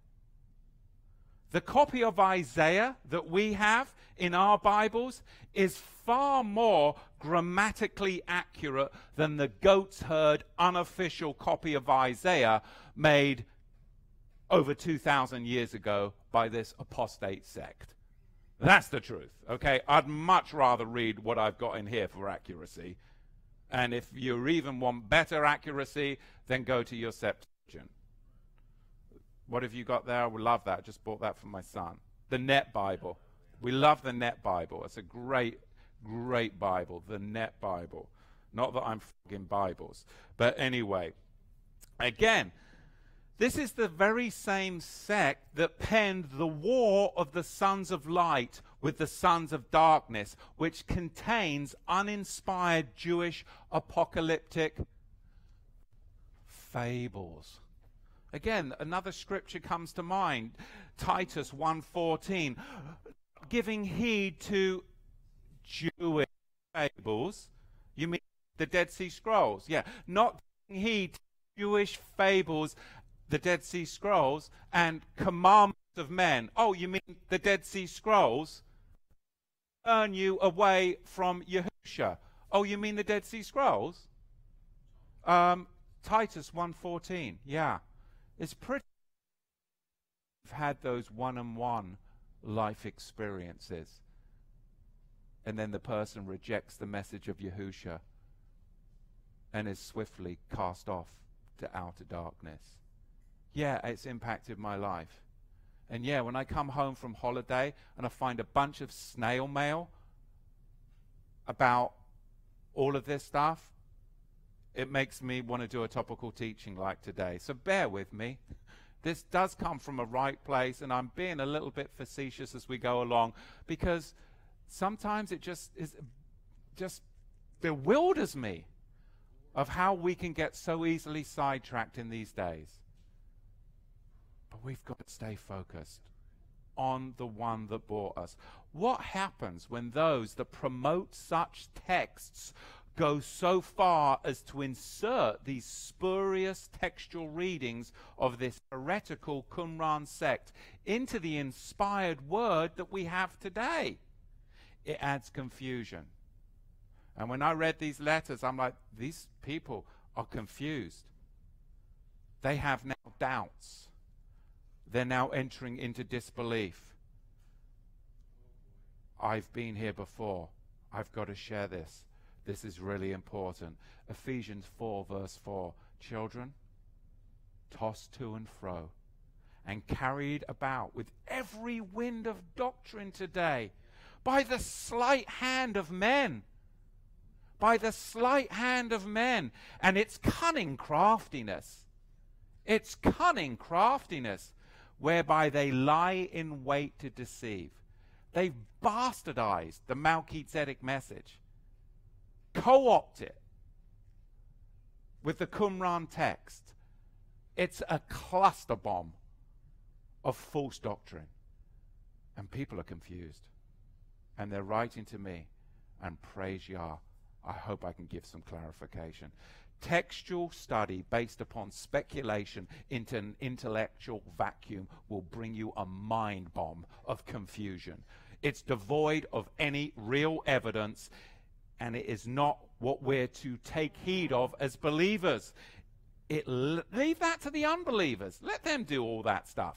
The copy of Isaiah that we have in our Bibles is far more grammatically accurate than the goat's herd unofficial copy of Isaiah made over 2,000 years ago by this apostate sect. That's the truth, okay? I'd much rather read what I've got in here for accuracy. And if you even want better accuracy, then go to your Septuagint. What have you got there? We love that. Just bought that for my son. The Net Bible. We love the Net Bible. It's a great, great Bible, the Net Bible. Not that I'm fucking Bibles. But anyway, again, this is the very same sect that penned the War of the Sons of Light with the Sons of Darkness, which contains uninspired Jewish apocalyptic fables. Again, another scripture comes to mind, Titus 1:14. Giving heed to Jewish fables — you mean the Dead Sea Scrolls? Yeah, not giving heed to Jewish fables, the Dead Sea Scrolls, and commandments of men. Oh, you mean the Dead Sea Scrolls? Turn you away from Yahushua. Oh, you mean the Dead Sea Scrolls? Titus 1:14. Yeah, it's pretty. We've had those one-on-one life experiences, and then the person rejects the message of Yahushua and is swiftly cast off to outer darkness. Yeah, it's impacted my life. And yeah, when I come home from holiday and I find a bunch of snail mail about all of this stuff, it makes me want to do a topical teaching like today. So bear with me. This does come from a right place, and I'm being a little bit facetious as we go along, because sometimes it just bewilders me of how we can get so easily sidetracked in these days. But we've got to stay focused on the one that bought us. What happens when those that promote such texts go so far as to insert these spurious textual readings of this heretical Qumran sect into the inspired word that we have today? It adds confusion. And when I read these letters, I'm like, these people are confused. They have now doubts. They're now entering into disbelief. I've been here before. I've got to share this. This is really important. Ephesians 4, verse 4. Children, tossed to and fro and carried about with every wind of doctrine today by the sleight hand of men. By the sleight hand of men. And it's cunning craftiness. It's cunning craftiness, whereby they lie in wait to deceive. They've bastardized the Malchizedek message, co-opt it with the Qumran text. It's a cluster bomb of false doctrine, and people are confused, and they're writing to me, and praise Yah, I hope I can give some clarification. Textual study based upon speculation into an intellectual vacuum will bring you a mind bomb of confusion. It's devoid of any real evidence, and it is not what we're to take heed of as believers. Leave that to the unbelievers. Let them do all that stuff.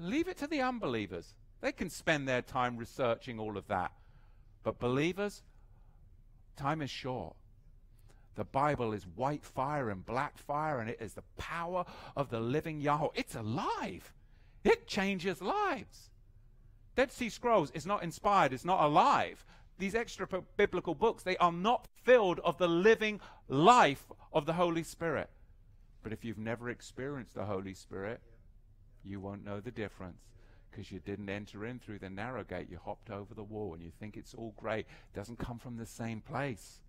Leave it to the unbelievers. They can spend their time researching all of that. But believers, time is short. The Bible is white fire and black fire, and it is the power of the living Yahuwah. It's alive. It changes lives. Dead Sea Scrolls is not inspired. It's not alive. These extra biblical books, they are not filled of the living life of the Holy Spirit. But if you've never experienced the Holy Spirit, you won't know the difference, because you didn't enter in through the narrow gate. You hopped over the wall, and you think it's all great. It doesn't come from the same place.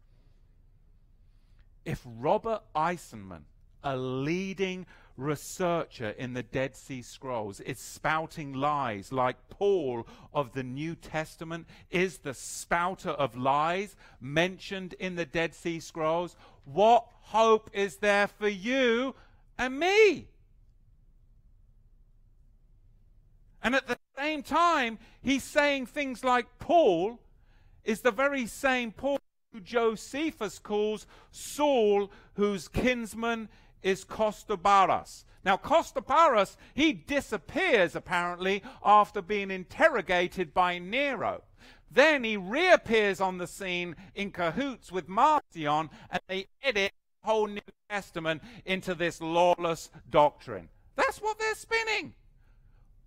If Robert Eisenman, a leading researcher in the Dead Sea Scrolls, is spouting lies like Paul of the New Testament is the spouter of lies mentioned in the Dead Sea Scrolls, what hope is there for you and me? And at the same time, he's saying things like Paul is the very same Paul who Josephus calls Saul, whose kinsman is Costobarus. Now, Costobarus, he disappears apparently after being interrogated by Nero. Then he reappears on the scene in cahoots with Marcion, and they edit the whole New Testament into this lawless doctrine. That's what they're spinning.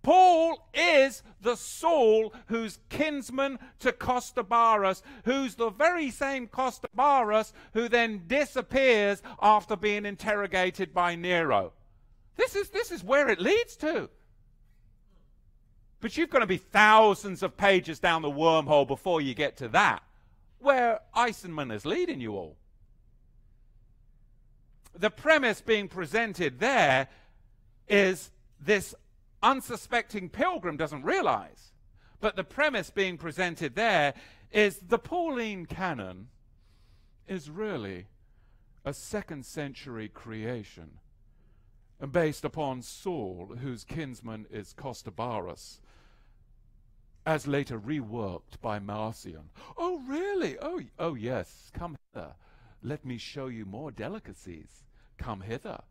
Paul is the Saul who's kinsman to Costobarus, who's the very same Costobarus who then disappears after being interrogated by Nero. This is where it leads to. But you've got to be thousands of pages down the wormhole before you get to that, where Eisenman is leading you all. The premise being presented there is this unsuspecting pilgrim doesn't realize, but the premise being presented there is the Pauline canon is really a second century creation based upon Saul, whose kinsman is Costobarus, as later reworked by Marcion. Oh, really? Oh, yes. Come hither. Let me show you more delicacies. Come hither,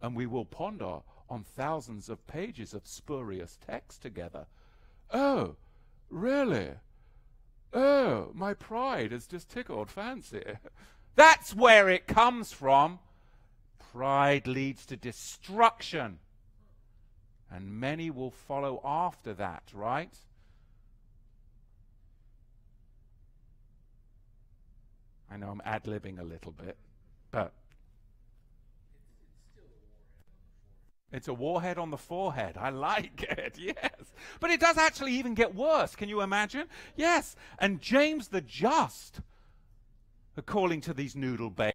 and we will ponder on thousands of pages of spurious text together. Oh, really? Oh, my pride has just tickled fancy. That's where it comes from. Pride leads to destruction, and many will follow after that, right? I know I'm ad-libbing a little bit, but It's a warhead on the forehead. I like it, yes. But it does actually even get worse. Can you imagine? Yes. And James the Just, according to these noodle babes,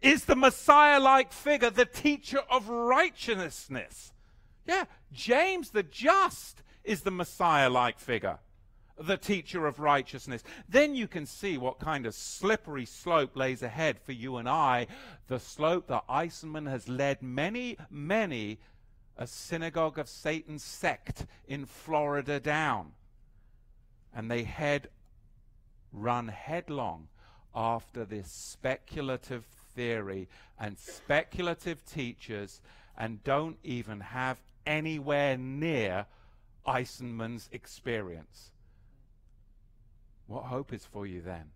is the Messiah-like figure, the teacher of righteousness. Yeah, James the Just is the Messiah-like figure, the teacher of righteousness. Then you can see what kind of slippery slope lays ahead for you and I, the slope that Eisenman has led many, many a synagogue of Satan sect in Florida down. And they run headlong after this speculative theory and speculative teachers, and don't even have anywhere near Eisenman's experience. What hope is for you then?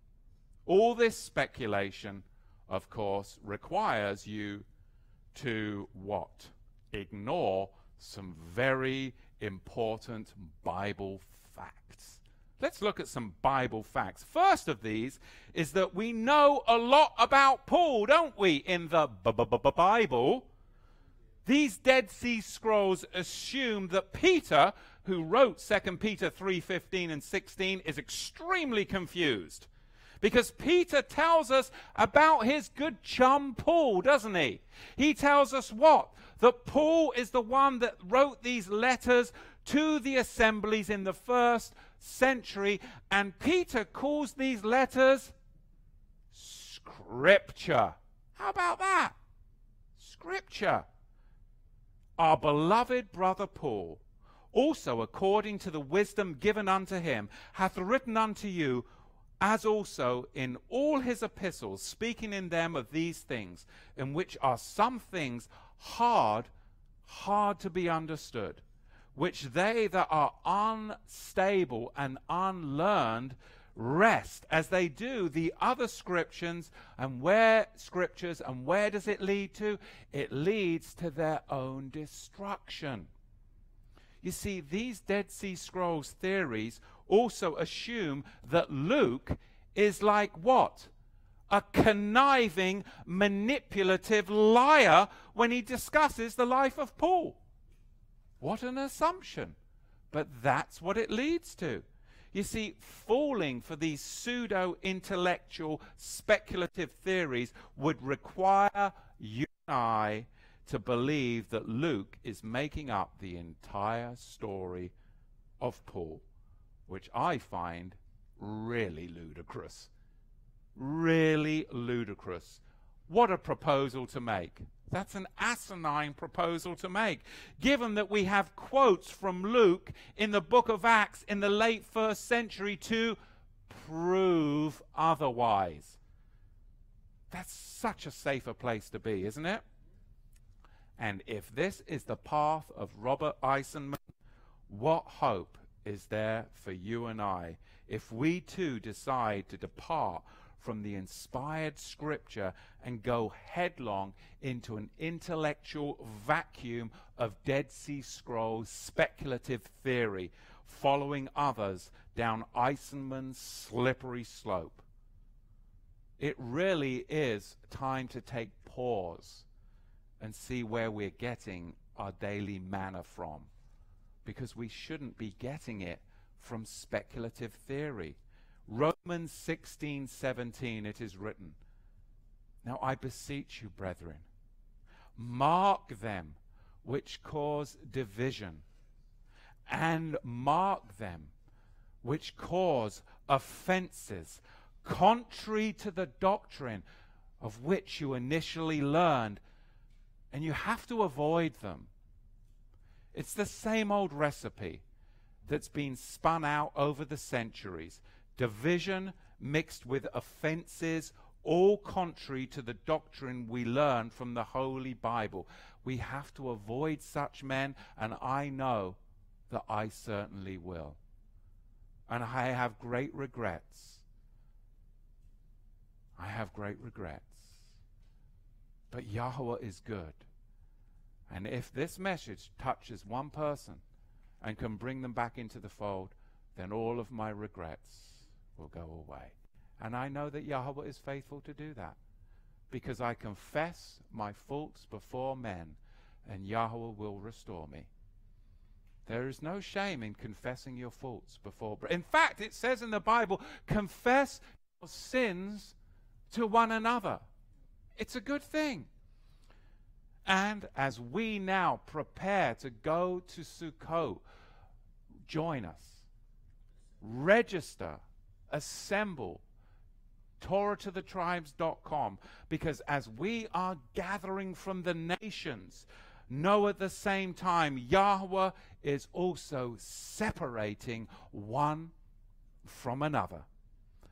All this speculation, of course, requires you to what? Ignore some very important Bible facts. Let's look at some Bible facts. First of these is that we know a lot about Paul, don't we, in the Bible? These Dead Sea Scrolls assume that Peter, who wrote 2 Peter 3:15 and 16, is extremely confused, because Peter tells us about his good chum Paul, doesn't he? He tells us what? That Paul is the one that wrote these letters to the assemblies in the first century, and Peter calls these letters Scripture. How about that? Scripture. Our beloved brother Paul, also according to the wisdom given unto him, hath written unto you, as also in all his epistles, speaking in them of these things, in which are some things hard to be understood, which they that are unstable and unlearned rest, as they do the other scriptures. And where does it lead to? It leads to their own destruction. You see, these Dead Sea Scrolls theories also assume that Luke is like what? A conniving, manipulative liar when he discusses the life of Paul. What an assumption. But that's what it leads to. You see, falling for these pseudo-intellectual speculative theories would require you and I to believe that Luke is making up the entire story of Paul, which I find really ludicrous. Really ludicrous. What a proposal to make. That's an asinine proposal to make, given that we have quotes from Luke in the book of Acts in the late first century to prove otherwise. That's such a safer place to be, isn't it? And if this is the path of Robert Eisenman, what hope is there for you and I if we too decide to depart from the inspired scripture and go headlong into an intellectual vacuum of Dead Sea Scrolls speculative theory, following others down Eisenman's slippery slope? It really is time to take pause and see where we're getting our daily manna from, because we shouldn't be getting it from speculative theory. Romans 16:17, it is written, "Now I beseech you, brethren, mark them which cause division, and mark them which cause offenses, contrary to the doctrine of which you initially learned," and you have to avoid them. It's the same old recipe that's been spun out over the centuries. Division mixed with offenses, all contrary to the doctrine we learn from the Holy Bible. We have to avoid such men, and I know that I certainly will. And I have great regrets. I have great regrets. But Yahuwah is good. And if this message touches one person and can bring them back into the fold, then all of my regrets will go away. And I know that Yahuwah is faithful to do that, because I confess my faults before men, and Yahuwah will restore me. There is no shame in confessing your faults before. In fact, it says in the Bible, confess your sins to one another. It's a good thing. And as we now prepare to go to Sukkot, join us, register, assemble, TorahToTheTribez.com, because as we are gathering from the nations, know at the same time Yahuwah is also separating one from another,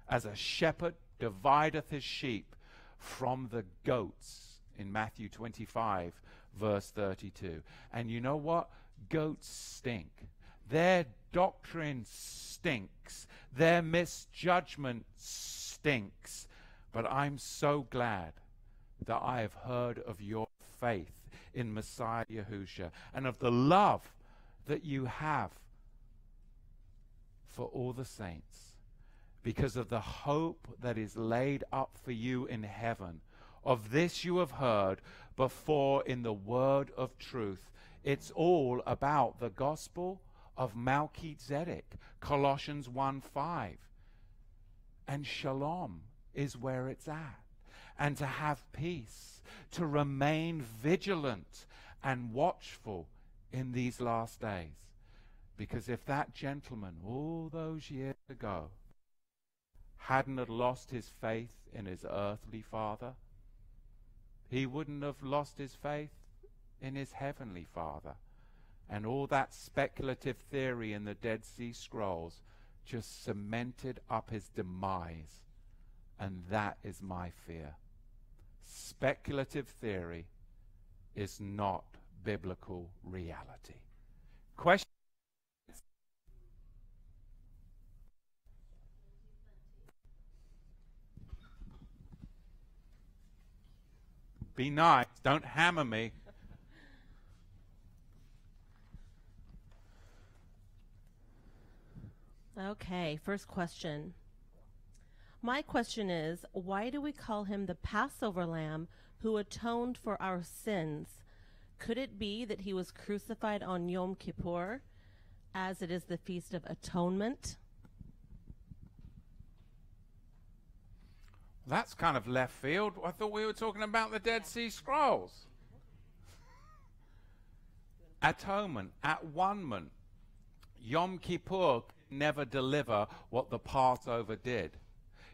as a shepherd divideth his sheep from the goats, in Matthew 25 verse 32. And you know what? Goats stink. Their doctrine stinks. Their misjudgment stinks. But I'm so glad that I have heard of your faith in Messiah Yahushua and of the love that you have for all the saints, because of the hope that is laid up for you in heaven. Of this you have heard before in the word of truth. It's all about the gospel of Malchizedek, Colossians 1:5. And shalom is where it's at. And to have peace, to remain vigilant and watchful in these last days. Because if that gentleman all those years ago hadn't lost his faith in his earthly father, he wouldn't have lost his faith in his heavenly father. And all that speculative theory in the Dead Sea Scrolls just cemented up his demise. And that is my fear. Speculative theory is not biblical reality. Question? Be nice, don't hammer me. Okay, first question. My question is, why do we call him the Passover Lamb who atoned for our sins? Could it be that he was crucified on Yom Kippur, as it is the Feast of Atonement? That's kind of left field. I thought we were talking about the Dead Sea Scrolls. Atonement, at-one-ment. Yom Kippur could never deliver what the Passover did.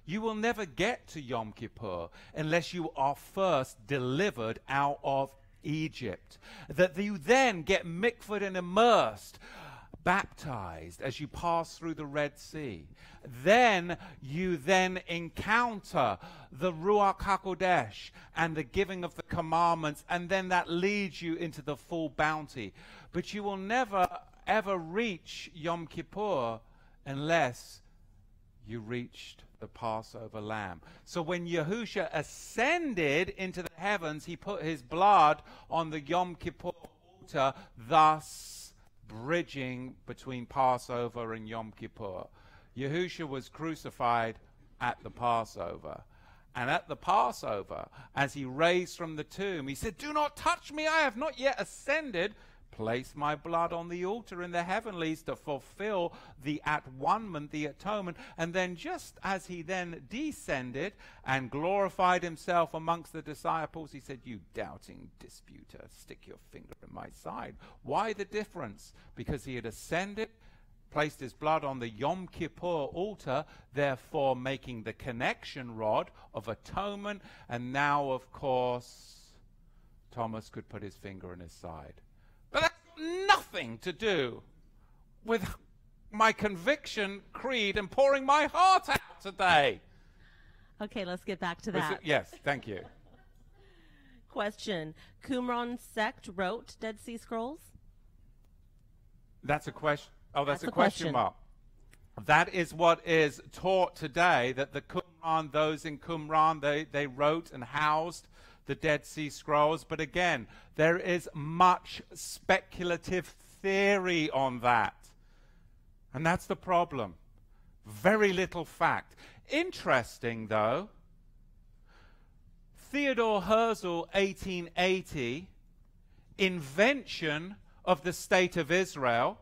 You will never get to Yom Kippur unless you are first delivered out of Egypt. That you then get mikvahed and immersed, baptized as you pass through the Red Sea. Then you encounter the Ruach HaKodesh and the giving of the commandments, and then that leads you into the full bounty. But you will never ever reach Yom Kippur unless you reached the Passover lamb. So when Yahushua ascended into the heavens, he put his blood on the Yom Kippur altar, thus bridging between Passover and Yom Kippur. Yahushua was crucified at the Passover. And at the Passover, as he raised from the tomb, he said, "Do not touch me, I have not yet ascended. Place my blood on the altar in the heavenlies," to fulfill the at-one-ment, the atonement. And then just as he then descended and glorified himself amongst the disciples, he said, "You doubting disputer, stick your finger in my side." Why the difference? Because he had ascended, placed his blood on the Yom Kippur altar, therefore making the connection rod of atonement. And now, of course, Thomas could put his finger in his side. But that's nothing to do with my conviction, creed, and pouring my heart out today. Okay, let's get back to that. Yes, thank you. Question. Qumran sect wrote Dead Sea Scrolls? That's a question. Oh, that's a question mark. That is what is taught today, that the Qumran, those in Qumran, they wrote and housed the Dead Sea Scrolls. But again, there is much speculative theory on that. And that's the problem. Very little fact. Interesting, though, Theodor Herzl, 1880, invention of the state of Israel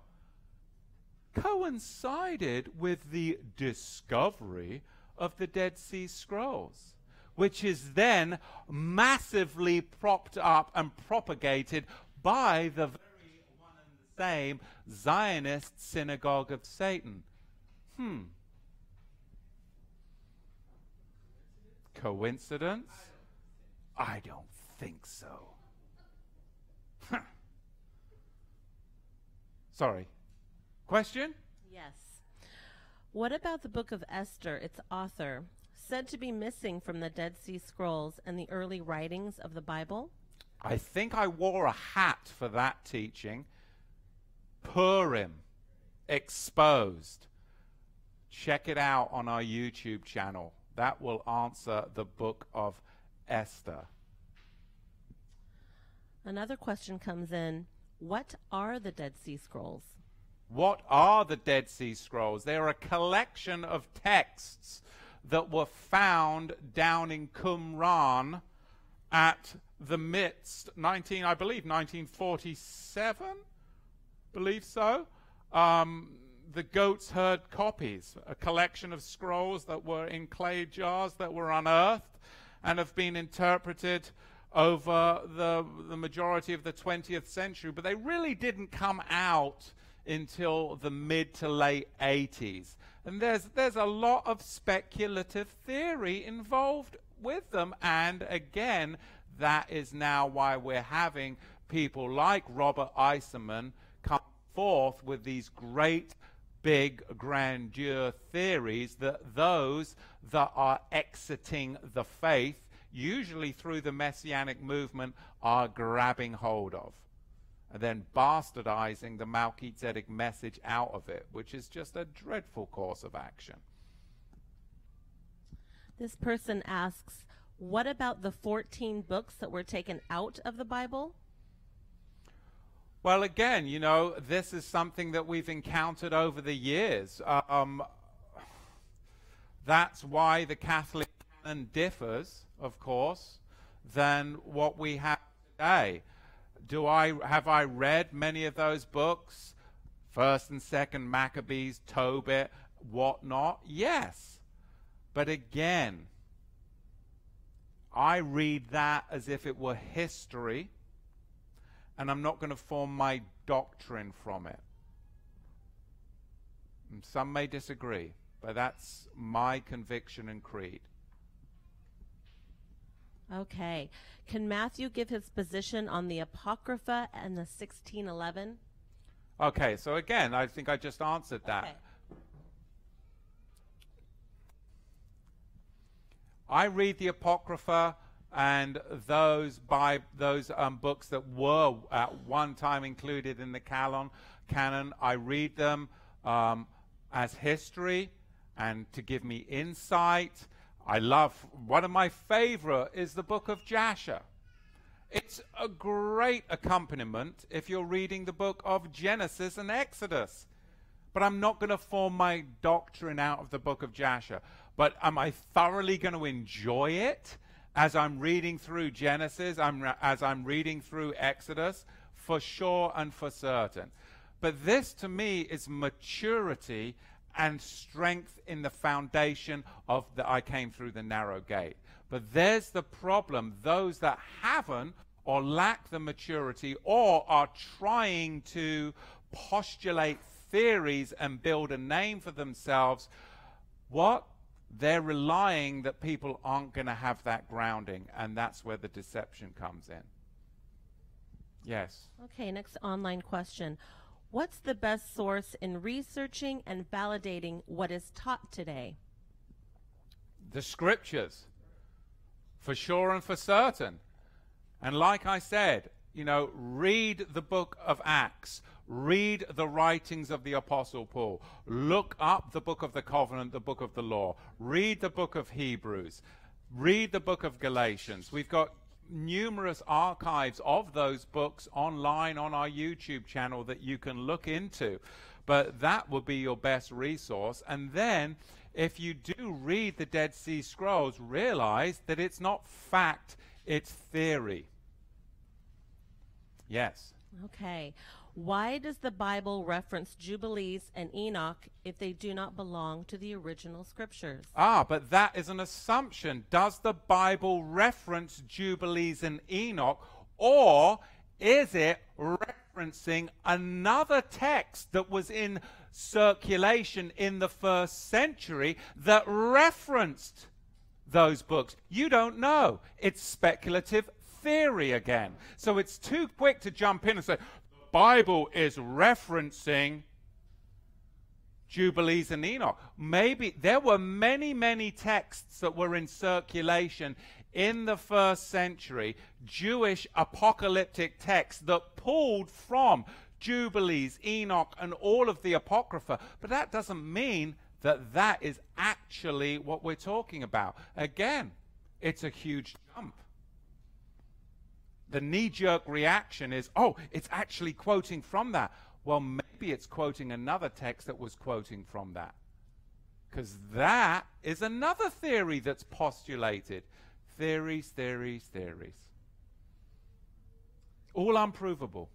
coincided with the discovery of the Dead Sea Scrolls, which is then massively propped up and propagated by the very one and the same Zionist synagogue of Satan. Coincidence? I don't think so. Huh. Sorry. Question? Yes. What about the book of Esther, its author, said to be missing from the Dead Sea Scrolls and the early writings of the Bible? I think I wore a hat for that teaching. Purim, exposed. Check it out on our YouTube channel. That will answer the book of Esther. Another question comes in. What are the Dead Sea Scrolls? What are the Dead Sea Scrolls? They are a collection of texts that were found down in Qumran at the midst, 1947, believe so. The goat's herd copies, a collection of scrolls that were in clay jars that were unearthed and have been interpreted over the majority of the 20th century, but they really didn't come out until the mid to late 80s. And there's a lot of speculative theory involved with them, and again, that is now why we're having people like Robert Eisenman come forth with these great big grandeur theories that those that are exiting the faith, usually through the Messianic movement, are grabbing hold of, and then bastardizing the Malchizedek message out of it, which is just a dreadful course of action. This person asks, what about the 14 books that were taken out of the Bible? Well, again, you know, this is something that we've encountered over the years. That's why the Catholic canon differs, of course, than what we have today. Have I read many of those books, 1st and 2nd Maccabees, Tobit, whatnot? Yes, but again, I read that as if it were history, and I'm not going to form my doctrine from it. And some may disagree, but that's my conviction and creed. Okay. Can Matthew give his position on the Apocrypha and the 1611? Okay, so again, I think I just answered that. Okay. I read the Apocrypha and those books that were at one time included in the canon. I read them as history and to give me insight. I love, one of my favorite is the book of Jasher. It's a great accompaniment if you're reading the book of Genesis and Exodus. But I'm not going to form my doctrine out of the book of Jasher. But am I thoroughly going to enjoy it as I'm reading through Genesis, as I'm reading through Exodus? For sure and for certain. But this to me is maturity and strength in the foundation of the I came through the narrow gate. But there's the problem. Those that haven't or lack the maturity or are trying to postulate theories and build a name for themselves, what? They're relying that people aren't going to have that grounding, and that's where the deception comes in. Yes. Okay, next online question. What's the best source in researching and validating what is taught today? The scriptures, for sure and for certain. And like I said, you know, read the book of Acts. Read the writings of the Apostle Paul. Look up the book of the covenant, the book of the law. Read the book of Hebrews. Read the book of Galatians. We've got numerous archives of those books online on our YouTube channel that you can look into, but that would be your best resource. And then if you do read the Dead Sea Scrolls, realize that it's not fact, it's theory. Yes. Okay. Why does the Bible reference Jubilees and Enoch if they do not belong to the original scriptures? Ah, but that is an assumption. Does the Bible reference Jubilees and Enoch, or is it referencing another text that was in circulation in the first century that referenced those books? You don't know. It's speculative theory again. So it's too quick to jump in and say, the Bible is referencing Jubilees and Enoch. Maybe there were many, many texts that were in circulation in the first century, Jewish apocalyptic texts that pulled from Jubilees, Enoch, and all of the Apocrypha. But that doesn't mean that that is actually what we're talking about. Again, it's a huge jump. The knee-jerk reaction is, oh, it's actually quoting from that. Well, maybe it's quoting another text that was quoting from that. Because that is another theory that's postulated. Theories, theories, theories. All unprovable.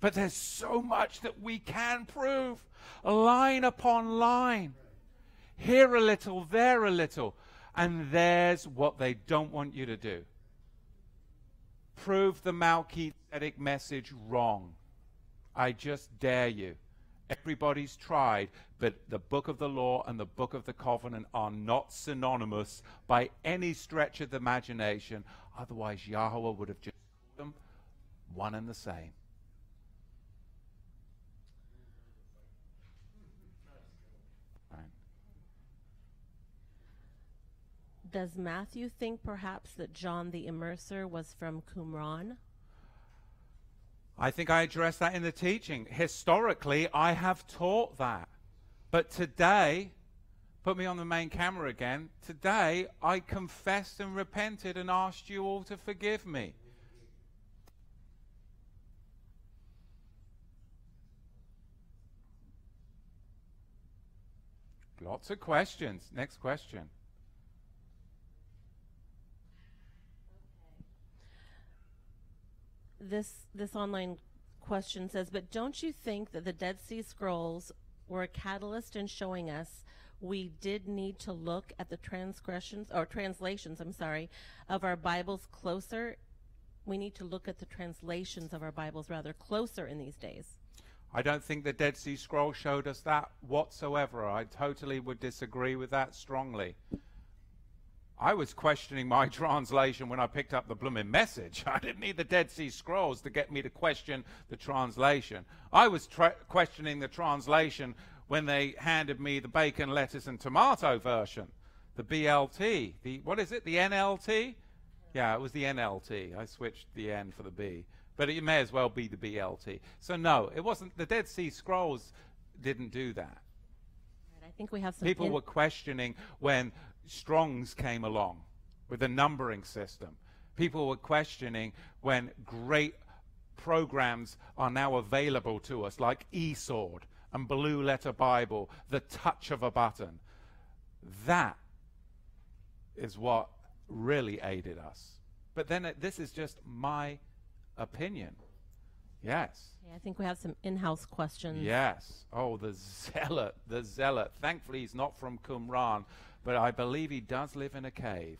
But there's so much that we can prove, line upon line. Here a little, there a little. And there's what they don't want you to do. Prove the Malchizedek message wrong. I just dare you. Everybody's tried, but the book of the law and the book of the covenant are not synonymous by any stretch of the imagination. Otherwise, Yahuwah would have just called them one and the same. Does Matthew think perhaps that John the Immerser was from Qumran? I think I addressed that in the teaching. Historically, I have taught that. But today, put me on the main camera again, today I confessed and repented and asked you all to forgive me. Lots of questions. Next question. This online question says, but don't you think that the Dead Sea Scrolls were a catalyst in showing us we did need to look at the translations of our Bibles closer? We need to look at the translations of our Bibles rather closer in these days. I don't think the Dead Sea Scroll showed us that whatsoever. I totally would disagree with that strongly. I was questioning my translation when I picked up the blooming message. I didn't need the Dead Sea Scrolls to get me to question the translation. I was questioning the translation when they handed me the bacon, lettuce, and tomato version, the BLT. What is it, the NLT? Yeah, it was the NLT. I switched the N for the B. But it may as well be the BLT. So no, it wasn't. The Dead Sea Scrolls didn't do that. I think we have some people were questioning when Strong's came along with a numbering system. People were questioning when great programs are now available to us, like eSword and Blue Letter Bible, the touch of a button. That is what really aided us. But then this is just my opinion. Yes. Yeah, I think we have some in-house questions. Yes. Oh, the zealot, the zealot. Thankfully, he's not from Qumran. But I believe he does live in a cave.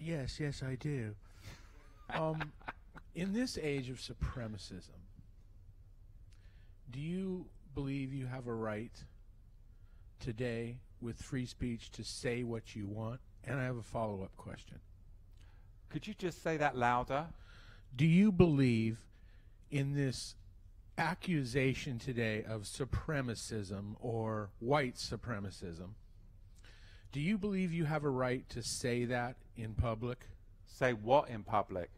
Yes, yes, I do. In this age of supremacism, do you believe you have a right today with free speech to say what you want? And I have a follow-up question. Could you just say that louder? Do you believe in this accusation today of supremacism or white supremacism? Do you believe you have a right to say that in public? Say what in public?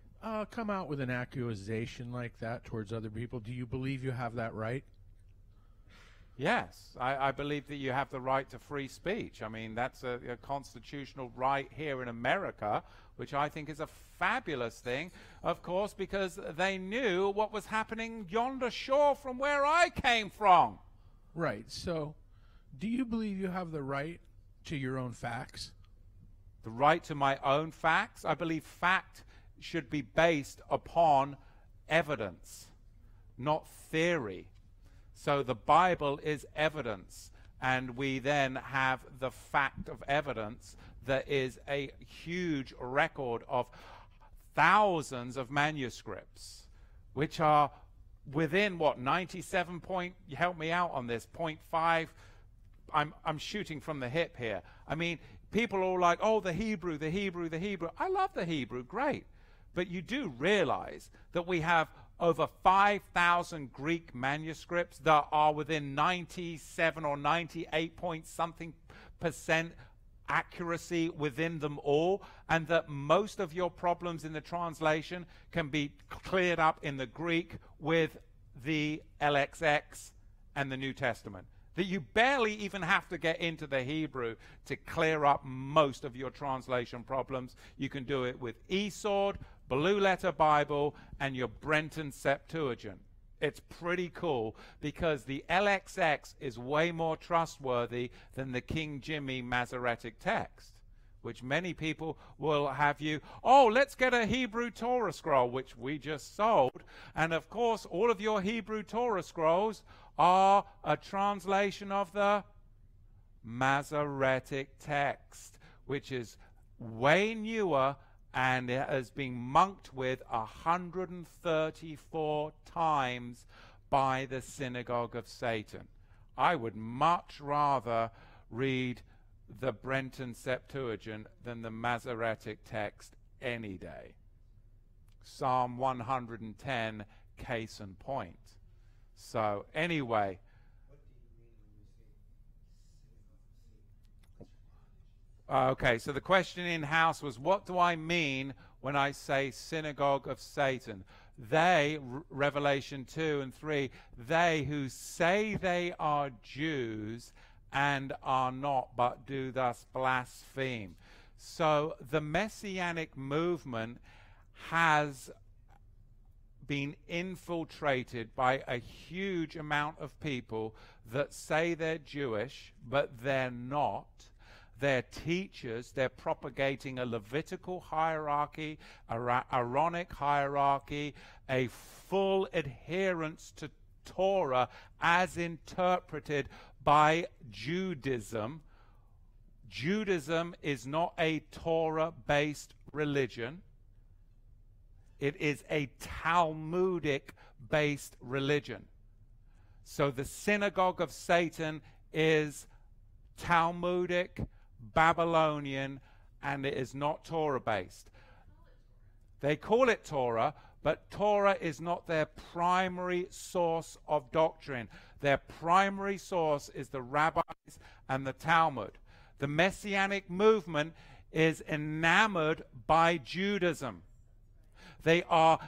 Come out with an accusation like that towards other people. Do you believe you have that right? Yes, I believe that you have the right to free speech. I mean, that's a constitutional right here in America, which I think is a fabulous thing, of course, because they knew what was happening yonder shore from where I came from. Right. So do you believe you have the right to your own facts? The right to my own facts? I believe fact should be based upon evidence, not theory. So the Bible is evidence, and we then have the fact of evidence that is a huge record of thousands of manuscripts, which are within what, 97 point, help me out on this, 0.5, I'm shooting from the hip here. I mean, people are all like, oh, the Hebrew, the Hebrew, the Hebrew. I love the Hebrew, great. But you do realize that we have over 5,000 Greek manuscripts that are within 97 or 98 point something percent accuracy within them all, and that most of your problems in the translation can be cleared up in the Greek with the LXX and the New Testament. That you barely even have to get into the Hebrew to clear up most of your translation problems. You can do it with eSword, Blue Letter Bible, and your Brenton Septuagint. It's pretty cool because the LXX is way more trustworthy than the King Jimmy Masoretic text, which many people will have you, oh, let's get a Hebrew Torah scroll, which we just sold. And of course, all of your Hebrew Torah scrolls are a translation of the Masoretic text, which is way newer, and it has been monked with 134 times by the synagogue of Satan. I would much rather read the Brenton Septuagint than the Masoretic text any day. Psalm 110, case in point. So anyway, okay, so the question in house was, what do I mean when I say synagogue of Satan? They, Revelation 2 and 3, they who say they are Jews and are not, but do thus blaspheme. So the Messianic movement has been infiltrated by a huge amount of people that say they're Jewish, but they're not. They're teachers. They're propagating a Levitical hierarchy, a Aaronic hierarchy, a full adherence to Torah as interpreted by Judaism. Judaism is not a Torah-based religion. It is a Talmudic-based religion. So the synagogue of Satan is Talmudic, Babylonian, and it is not Torah-based. They call it Torah, but Torah is not their primary source of doctrine. Their primary source is the rabbis and the Talmud. The Messianic movement is enamored by Judaism. They are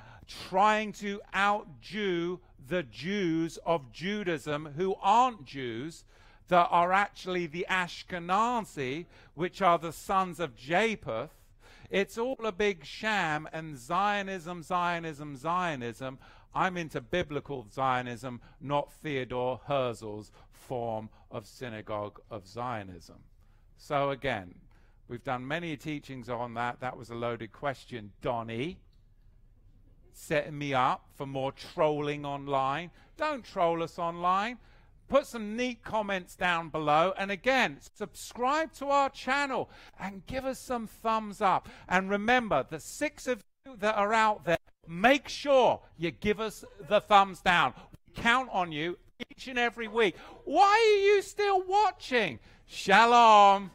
trying to out-Jew the Jews of Judaism who aren't Jews, that are actually the Ashkenazi, which are the sons of Japheth. It's all a big sham, and Zionism, Zionism, Zionism. I'm into biblical Zionism, not Theodore Herzl's form of synagogue of Zionism. So again, we've done many teachings on that. That was a loaded question, Donnie. Setting me up for more trolling online. Don't troll us online. Put some neat comments down below, and again, subscribe to our channel and give us some thumbs up. And remember, the 6 of you that are out there, make sure you give us the thumbs down. We count on you each and every week. Why are you still watching? Shalom.